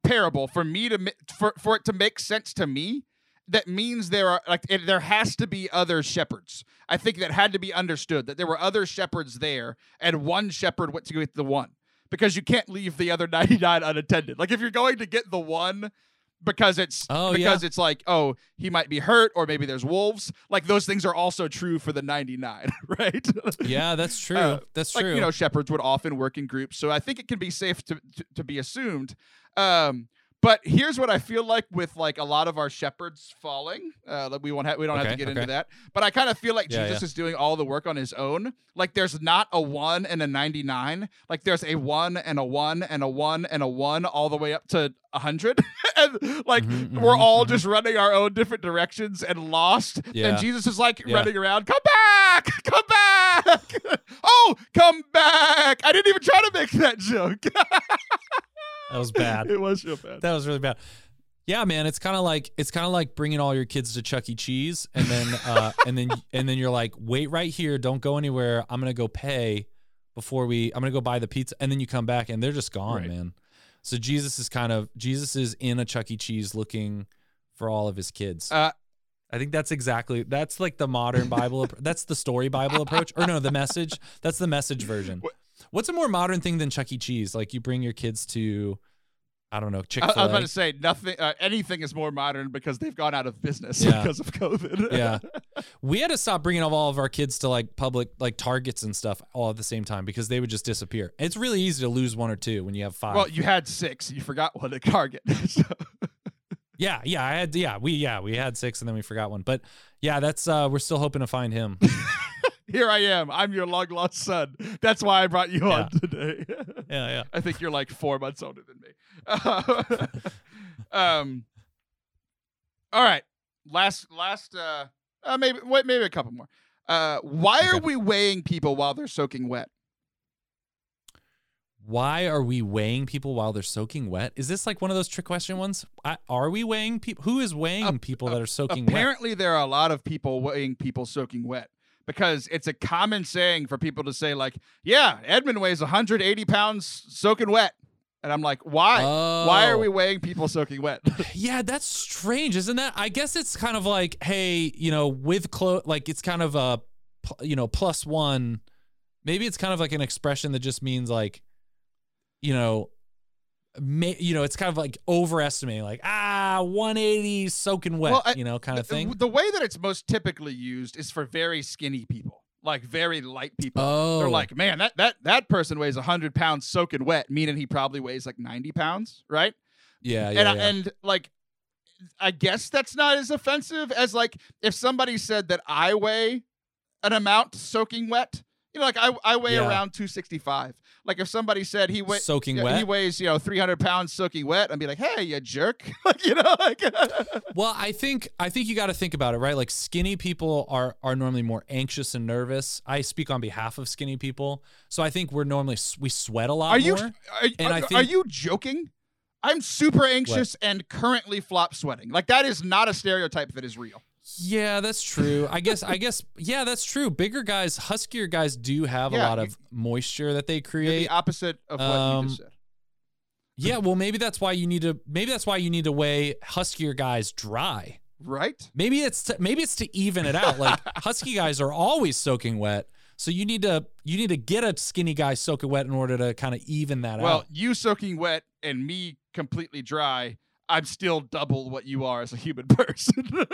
parable for me to, for, for it to make sense to me, that means there are like, it, there has to be other shepherds. I think that had to be understood that there were other shepherds there and one shepherd went to get the one because you can't leave the other ninety-nine unattended. Like if you're going to get the one, Because it's oh, because yeah. it's like, oh, he might be hurt or maybe there's wolves. Like those things are also true for the ninety-nine, right? Yeah, that's true. Uh, that's like, true. You know, shepherds would often work in groups. So I think it can be safe to, to, to be assumed. Um, but here's what I feel like with like a lot of our shepherds falling. Uh, like we won't ha- we don't okay, have to get okay. into that. But I kind of feel like yeah, Jesus yeah. is doing all the work on his own. Like there's not a one and a ninety-nine. Like there's a one and a one and a one and a one all the way up to one hundred. And like mm-hmm, we're all mm-hmm. just running our own different directions and lost. Yeah. And Jesus is like yeah. running around, come back, come back. Oh, come back. I didn't even try to make that joke. That was bad. It was real bad. That was really bad. Yeah, man. It's kind of like it's kind of like bringing all your kids to Chuck E. Cheese, and then uh, and then and then you're like, wait right here, don't go anywhere. I'm gonna go pay before we. I'm gonna go buy the pizza, and then you come back, and they're just gone, right. man. So Jesus is kind of Jesus is in a Chuck E. Cheese looking for all of his kids. Uh, I think that's exactly that's like the modern Bible. That's the Story Bible approach, or no, the Message. That's the Message version. What? What's a more modern thing than Chuck E. Cheese? Like you bring your kids to I don't know, Chick-fil-A. I, I was about to say, nothing. Uh, anything is more modern because they've gone out of business yeah. because of COVID. yeah. We had to stop bringing all of our kids to like public, like Targets and stuff all at the same time because they would just disappear. It's really easy to lose one or two when you have five. Well, you had six. You forgot one at Target. So. Yeah. Yeah. I had, yeah, we, yeah, we had six and then we forgot one. But yeah, that's, uh, we're still hoping to find him. Here I am. I'm your long lost son. That's why I brought you yeah. on today. yeah, yeah. I think you're like four months older than me. um. All right. Last, last. Uh, uh maybe, wait, maybe a couple more. Uh, why okay. are we weighing people while they're soaking wet? Why are we weighing people while they're soaking wet? Is this like one of those trick question ones? I, are we weighing people? Who is weighing uh, people uh, that are soaking apparently wet? Apparently, there are a lot of people weighing people soaking wet. Because it's a common saying for people to say, like, yeah, Edmund weighs one hundred eighty pounds soaking wet. And I'm like, why? Oh. Why are we weighing people soaking wet? yeah, that's strange, isn't that? I guess it's kind of like, hey, you know, with clothes, like it's kind of a, you know, plus one. Maybe it's kind of like an expression that just means like, you know, May, you know, it's kind of like overestimating, like, ah, one eighty soaking wet, well, I, you know, kind of thing. The, the way that it's most typically used is for very skinny people, like very light people. Oh. They're like, man, that that that person weighs one hundred pounds soaking wet, meaning he probably weighs like ninety pounds, right? Yeah, yeah, and, yeah. And like, I guess that's not as offensive as like if somebody said that I weigh an amount soaking wet. You know, like I, I weigh yeah. around two sixty-five. Like if somebody said he weighs soaking you know, wet, he weighs you know three hundred pounds soaking wet, I'd be like, hey, you jerk, you know. Like well, I think I think you got to think about it, right? Like skinny people are are normally more anxious and nervous. I speak on behalf of skinny people, so I think we're normally we sweat a lot are more. You, are, and are, I think, are you joking? I'm super anxious what? and currently flop sweating. Like that is not a stereotype that is real. Yeah, that's true. I guess, I guess, yeah, that's true. Bigger guys, huskier guys do have yeah, a lot of moisture that they create. The opposite of what um, you just said. Yeah, well, maybe that's why you need to, maybe that's why you need to weigh huskier guys dry. Right? Maybe it's, to, maybe it's to even it out. Like husky guys are always soaking wet. So you need to, you need to get a skinny guy soaking wet in order to kind of even that well, out. Well, you soaking wet and me completely dry, I'm still double what you are as a human person.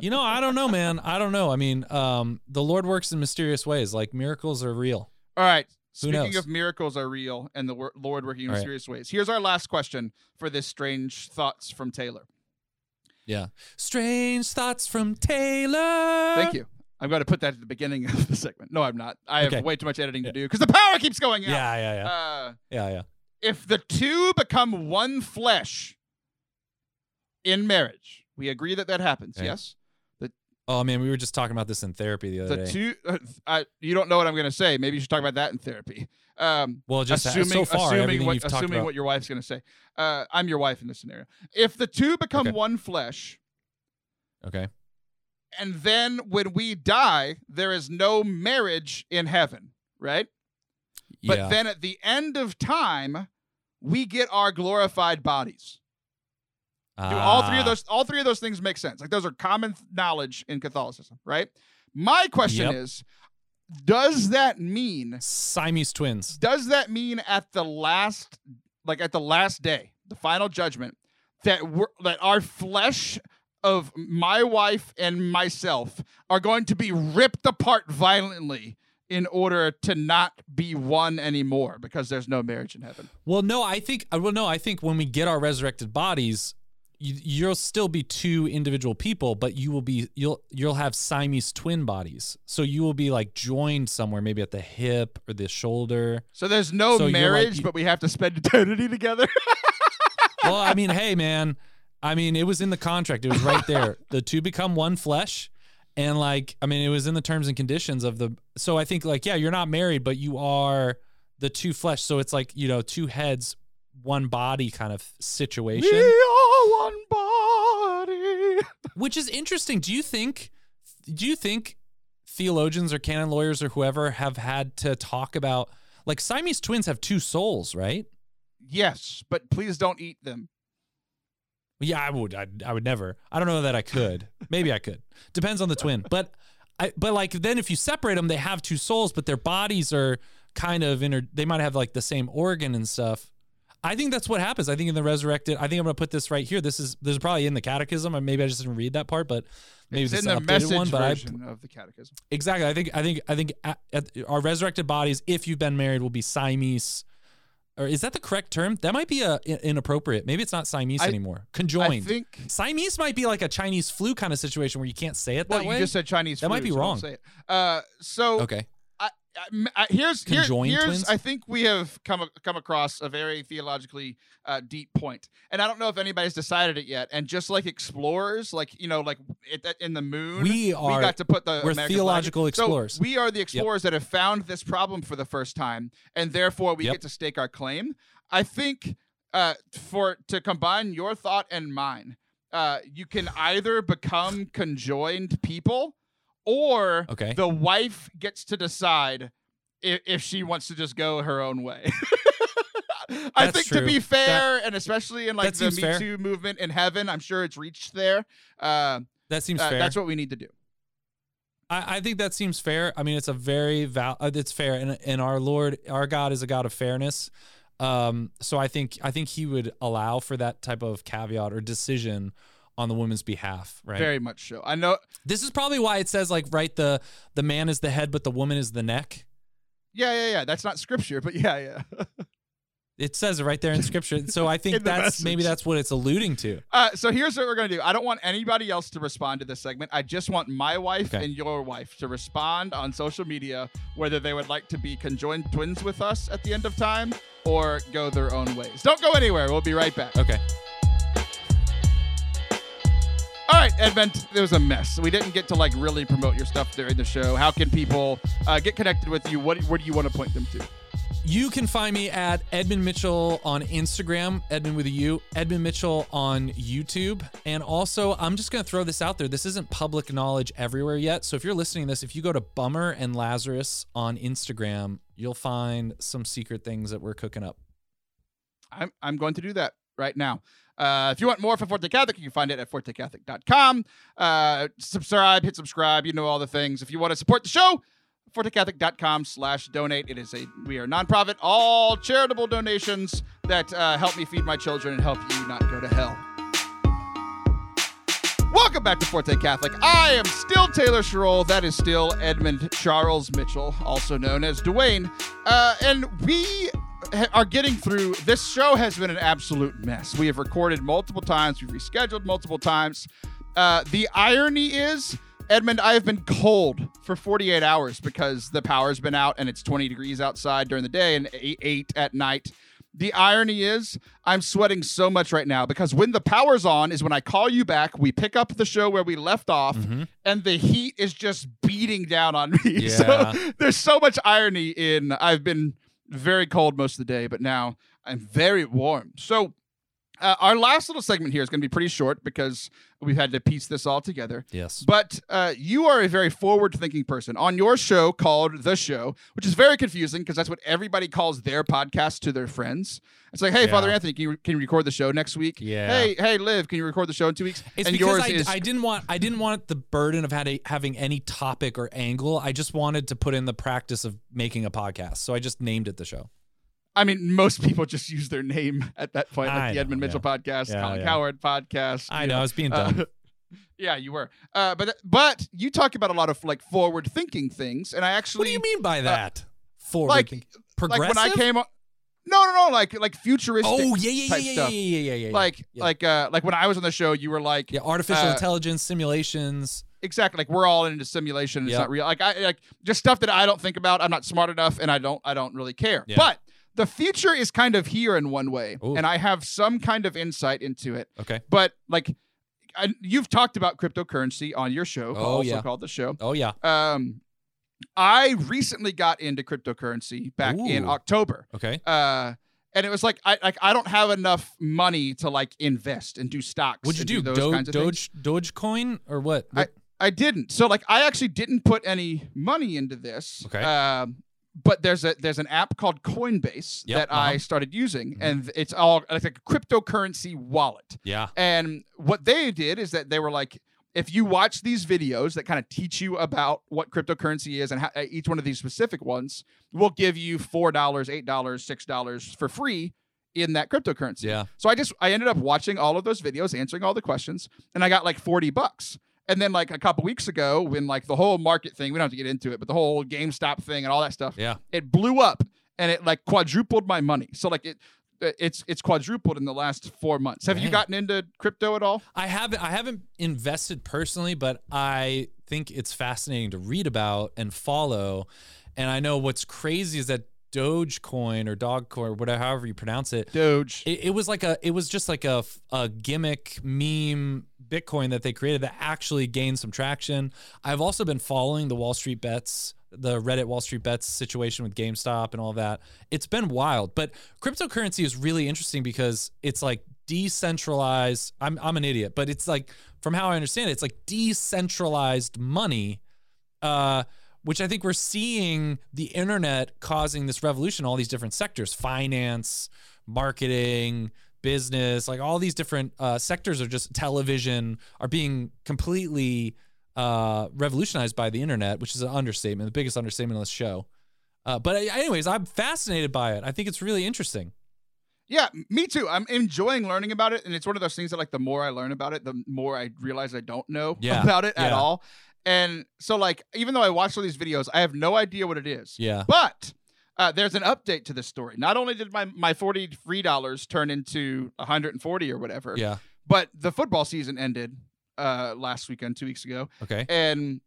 You know, I don't know, man. I don't know. I mean, um, the Lord works in mysterious ways. Like miracles are real. All right. Who Speaking knows? Of miracles are real and the wor- Lord working in All mysterious right. ways. Here's our last question for this strange thoughts from Taylor. Yeah. Strange thoughts from Taylor. Thank you. I'm going to put that at the beginning of the segment. No, I'm not. I okay. have way too much editing yeah. to do because the power keeps going out. Yeah, yeah, yeah. Uh, yeah, yeah. If the two become one flesh in marriage, we agree that that happens. Okay. Yes. Oh, man, we were just talking about this in therapy the other the day. Two, uh, I, you don't know what I'm going to say. Maybe you should talk about that in therapy. Um, well, just assuming, so far, assuming everything what, you've assuming talked about. What your wife's going to say. Uh, I'm your wife in this scenario. If the two become okay. one flesh. Okay. And then when we die, there is no marriage in heaven, right? Yeah. But then at the end of time, we get our glorified bodies. Dude, all three of those, all three of those things make sense. Like those are common th- knowledge in Catholicism, right? My question yep. is, does that mean Siamese twins? Does that mean at the last, like at the last day, the final judgment, that we're, that our flesh of my wife and myself are going to be ripped apart violently in order to not be one anymore because there's no marriage in heaven? Well, no, I think. Well, no, I think when we get our resurrected bodies, you'll still be two individual people, but you will be you'll you'll have Siamese twin bodies. So you will be like joined somewhere, maybe at the hip or the shoulder. So there's no so marriage, like, but we have to spend eternity together. Well, I mean, hey, man, I mean, it was in the contract. It was right there. The two become one flesh, and like, I mean, it was in the terms and conditions of the. So I think like, yeah, you're not married, but you are the two flesh. So it's like, you know, two heads, one body kind of situation. We are one body. Which is interesting. Do you think do you think theologians or canon lawyers or whoever have had to talk about like Siamese twins have two souls, right? Yes, but please don't eat them. Yeah, I would I, I would never. I don't know that I could. Maybe I could. Depends on the twin. But I but like then if you separate them, they have two souls, but their bodies are kind of inter- they might have like the same organ and stuff. I think that's what happens. I think in the resurrected, I think I'm going to put this right here. This is, this is probably in the catechism, or maybe I just didn't read that part, but maybe it's, it's in an the message one, but version I, of the catechism. Exactly. I think, I think, I think at, at our resurrected bodies, if you've been married, will be Siamese. Or is that the correct term? That might be a, inappropriate. Maybe it's not Siamese I, anymore. Conjoined. I think Siamese might be like a Chinese flu kind of situation where you can't say it well, that way. Well, you just said Chinese that flu. That might be so wrong. Say it. Uh, so okay. I, I, I, here's here, here's twins? I think we have come come across a very theologically uh, deep point, and I don't know if anybody's decided it yet. And just like explorers, like you know, like it, in the moon, we are we got to put the we're American theological flag. Explorers. So we are the explorers yep. that have found this problem for the first time, and therefore we yep. get to stake our claim. I think uh, for to combine your thought and mine, uh, you can either become conjoined people. Or okay. the wife gets to decide if, if she wants to just go her own way. I That's think true. To be fair, that, and especially in like the Me fair. Too movement in heaven, I'm sure it's reached there. Uh, that seems uh, fair. That's what we need to do. I, I think that seems fair. I mean, it's a very val- it's fair, and and our Lord, our God is a God of fairness. Um, so I think I think He would allow for that type of caveat or decision on the woman's behalf, right? Very much so. I know this is probably why it says like, right, the the man is the head, but the woman is the neck. Yeah, yeah, yeah. That's not scripture, but yeah, yeah. It says it right there in scripture. So I think that's message. Maybe that's what it's alluding to. Uh, so here's what we're going to do. I don't want anybody else to respond to this segment. I just want my wife okay. and your wife to respond on social media, whether they would like to be conjoined twins with us at the end of time or go their own ways. Don't go anywhere. We'll be right back. Okay. All right, Edmund, it was a mess. We didn't get to like really promote your stuff during the show. How can people uh, get connected with you? What where do you want to point them to? You can find me at Edmund Mitchell on Instagram, Edmund with a U, Edmund Mitchell on YouTube. And also, I'm just going to throw this out there. This isn't public knowledge everywhere yet. So if you're listening to this, if you go to Bummer and Lazarus on Instagram, you'll find some secret things that we're cooking up. I'm I'm going to do that right now. Uh, if you want more from Forte Catholic, you can find it at forte catholic dot com. Uh, subscribe, hit subscribe. You know all the things. If you want to support the show, forte catholic dot com slash donate. It is a we are a nonprofit. All charitable donations that uh, help me feed my children and help you not go to hell. Welcome back to Forte Catholic. I am still Taylor Schroll. That is still Edmund Charles Mitchell, also known as Dwayne. Uh, and we are getting through. This show has been an absolute mess. We have recorded multiple times. We've rescheduled multiple times. Uh, the irony is, Edmund, I have been cold for forty-eight hours because the power's been out and it's twenty degrees outside during the day and eight at night. The irony is I'm sweating so much right now because when the power's on is when I call you back, we pick up the show where we left off, mm-hmm. and the heat is just beating down on me. Yeah. So there's so much irony in I've been very cold most of the day, but now I'm very warm. So uh, our last little segment here is going to be pretty short because we've had to piece this all together. Yes. But uh, you are a very forward-thinking person. On your show called The Show, which is very confusing because that's what everybody calls their podcast to their friends. It's like, hey, yeah. Father Anthony, can you, can you record the show next week? Yeah. Hey, hey, Liv, can you record the show in two weeks? It's and because yours I, is- I didn't want I didn't want the burden of a, having any topic or angle. I just wanted to put in the practice of making a podcast. So I just named it The Show. I mean, most people just use their name at that point, like I the know, Edmund Mitchell yeah. podcast, yeah, Colin yeah. Coward podcast. I know, know, I was being dumb. Uh, yeah, you were. Uh, but but you talk about a lot of like forward thinking things, and I actually. What do you mean by that? Uh, forward like, thinking, progressive. Like when I came on. No, no, no, like like futuristic. Oh yeah, yeah, type yeah, yeah, stuff. yeah, yeah, yeah, yeah, yeah. Like yeah. like uh, like when I was on the show, you were like yeah, artificial uh, intelligence simulations. Exactly, like we're all into simulation. It's yep. not real. Like I like just stuff that I don't think about. I'm not smart enough, and I don't I don't really care. Yeah. But the future is kind of here in one way, Ooh. and I have some kind of insight into it. Okay. But, like, I, you've talked about cryptocurrency on your show, oh, also yeah. called The Show. Oh, yeah. Um, I recently got into cryptocurrency back Ooh. in October. Okay. Uh, and it was like, I like I don't have enough money to, like, invest and do stocks. What'd you do? do those Do- kinds of Doge, Dogecoin or what? what? I, I didn't. So, like, I actually didn't put any money into this. Okay. Um. But there's a there's an app called Coinbase yep, that uh-huh. I started using, mm-hmm. and it's all it's like a cryptocurrency wallet. Yeah. And what they did is that they were like, if you watch these videos that kind of teach you about what cryptocurrency is and how, each one of these specific ones, we'll give you four dollars, eight dollars, six dollars for free in that cryptocurrency. Yeah. So I just, I ended up watching all of those videos, answering all the questions, and I got like forty bucks. And then like a couple weeks ago, when like the whole market thing, we don't have to get into it, but the whole GameStop thing and all that stuff, yeah, it blew up and it like quadrupled my money. So like it, it's it's quadrupled in the last four months. Have Dang. you gotten into crypto at all? I haven't. I haven't invested personally, but I think it's fascinating to read about and follow. And I know what's crazy is that Dogecoin or Dogecoin, or whatever, however you pronounce it, Doge. It, it was like a. It was just like a a gimmick meme Bitcoin that they created that actually gained some traction. I've also been following the Wall Street Bets, the Reddit Wall Street Bets situation with GameStop and all that. It's been wild, but cryptocurrency is really interesting because it's like decentralized. I'm I'm an idiot, but it's like, from how I understand it, it's like decentralized money, uh, which I think we're seeing the internet causing this revolution in all these different sectors: finance, marketing, business, like all these different uh, sectors are just television are being completely uh revolutionized by the internet, which is an understatement, the biggest understatement on this show. Uh but anyways, I'm fascinated by it. I think it's really interesting. Yeah, me too. I'm enjoying learning about it, and it's one of those things that like the more I learn about it, the more I realize I don't know yeah. about it yeah. at all. And so like, even though I watched all these videos, I have no idea what it is. Yeah. But Uh, there's an update to this story. Not only did my, my forty-three dollars turn into one hundred forty or whatever, yeah, but the football season ended uh, last weekend, two weeks ago. Okay. And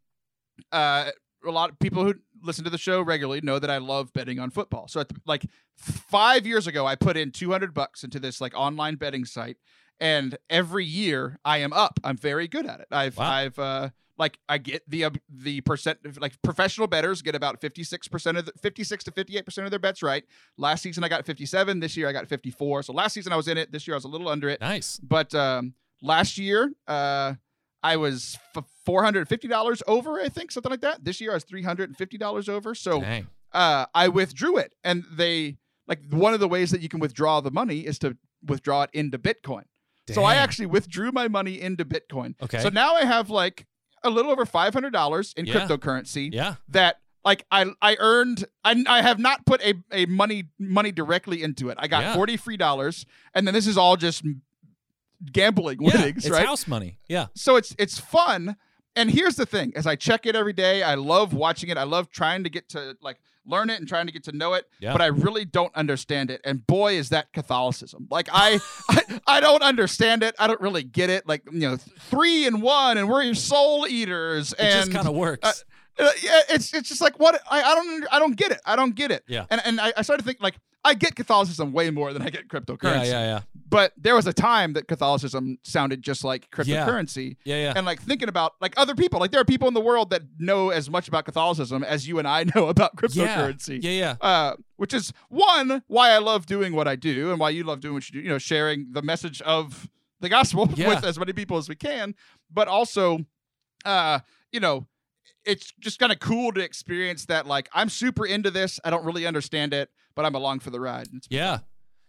uh, a lot of people who listen to the show regularly know that I love betting on football. So at the, like five years ago, I put in two hundred bucks into this like online betting site. And every year I am up. I'm very good at it. I've, wow. I've, uh, Like I get the uh, the percent like professional bettors get about fifty-six percent of the, fifty-six to fifty-eight percent of their bets right. Last season I got fifty-seven. This year I got fifty-four. So last season I was in it. This year I was a little under it. Nice. But um, last year uh, I was f- four hundred fifty dollars over, I think, something like that. This year I was three hundred fifty dollars over. So uh, I withdrew it, and they like one of the ways that you can withdraw the money is to withdraw it into Bitcoin. Dang. So I actually withdrew my money into Bitcoin. Okay. So now I have like a little over five hundred dollars in yeah. cryptocurrency yeah. that like I, I earned, I, I have not put a, a money, money directly into it. I got yeah. forty-three dollars, and then this is all just gambling yeah, winnings, it's right? It's house money. Yeah. So it's, it's fun. And here's the thing, as I check it every day, I love watching it. I love trying to get to like learn it and trying to get to know it, yeah. but I really don't understand it. And boy, is that Catholicism. Like I, I, I don't understand it. I don't really get it. Like, you know, three and one, and we're your soul eaters. It and just kind of works. Uh, it's, it's just like, what? I, I don't, I don't get it. I don't get it. Yeah. And, and I, I started thinking like, I get Catholicism way more than I get cryptocurrency. Yeah, yeah, yeah. But there was a time that Catholicism sounded just like cryptocurrency. Yeah, yeah. yeah. And like thinking about like other people, like there are people in the world that know as much about Catholicism as you and I know about cryptocurrency. Yeah, yeah. yeah. Uh, which is one, why I love doing what I do and why you love doing what you do, you know, sharing the message of the gospel yeah. with as many people as we can. But also, uh, you know, it's just kind of cool to experience that. Like, I'm super into this. I don't really understand it, but I'm along for the ride. It's yeah. Fun.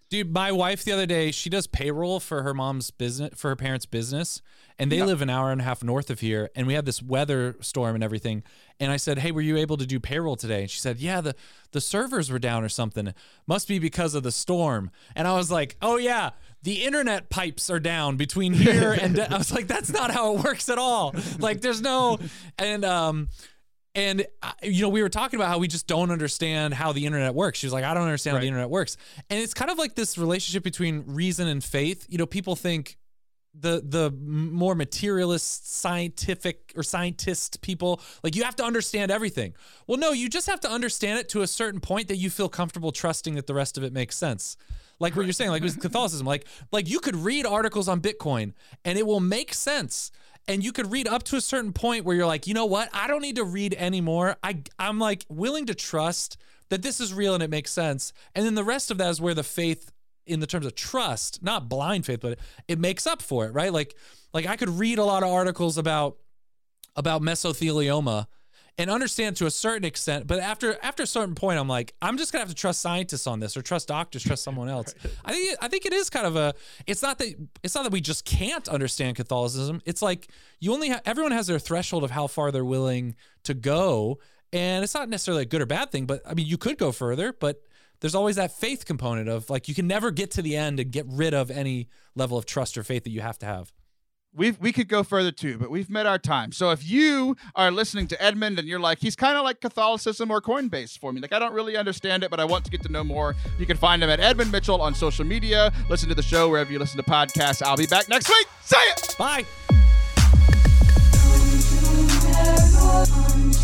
Dude, my wife the other day, she does payroll for her mom's business, for her parents' business, and they yep. live an hour and a half north of here, and we had this weather storm and everything. And I said, hey, were you able to do payroll today? And she said, yeah, the, the servers were down or something. Must be because of the storm. And I was like, oh, yeah, the internet pipes are down between here and... De-. I was like, that's not how it works at all. Like, there's no... And, um... And, you know, we were talking about how we just don't understand how the internet works. She was like, I don't understand right. how the internet works. And it's kind of like this relationship between reason and faith. You know, people think the the more materialist scientific or scientist people, like, you have to understand everything. Well, no, you just have to understand it to a certain point that you feel comfortable trusting that the rest of it makes sense. Like what you're saying, like with Catholicism, like like you could read articles on Bitcoin and it will make sense. And you could read up to a certain point where you're like, you know what? I don't need to read anymore. I, I'm like willing to trust that this is real and it makes sense. And then the rest of that is where the faith in the terms of trust, not blind faith, but it makes up for it, right? Like, like I could read a lot of articles about, about mesothelioma and understand to a certain extent. But after, after a certain point, I'm like, I'm just gonna have to trust scientists on this, or trust doctors, trust someone else. I think, I think it is kind of a, it's not that, it's not that we just can't understand Catholicism. It's like you only have, everyone has their threshold of how far they're willing to go. And it's not necessarily a good or bad thing, but I mean, you could go further, but there's always that faith component of like, you can never get to the end and get rid of any level of trust or faith that you have to have. We've, we could go further too, but we've met our time. So if you are listening to Edmund and you're like, he's kind of like Catholicism or Coinbase for me. Like, I don't really understand it, but I want to get to know more. You can find him at Edmund Mitchell on social media. Listen to the show wherever you listen to podcasts. I'll be back next week. See ya. Bye.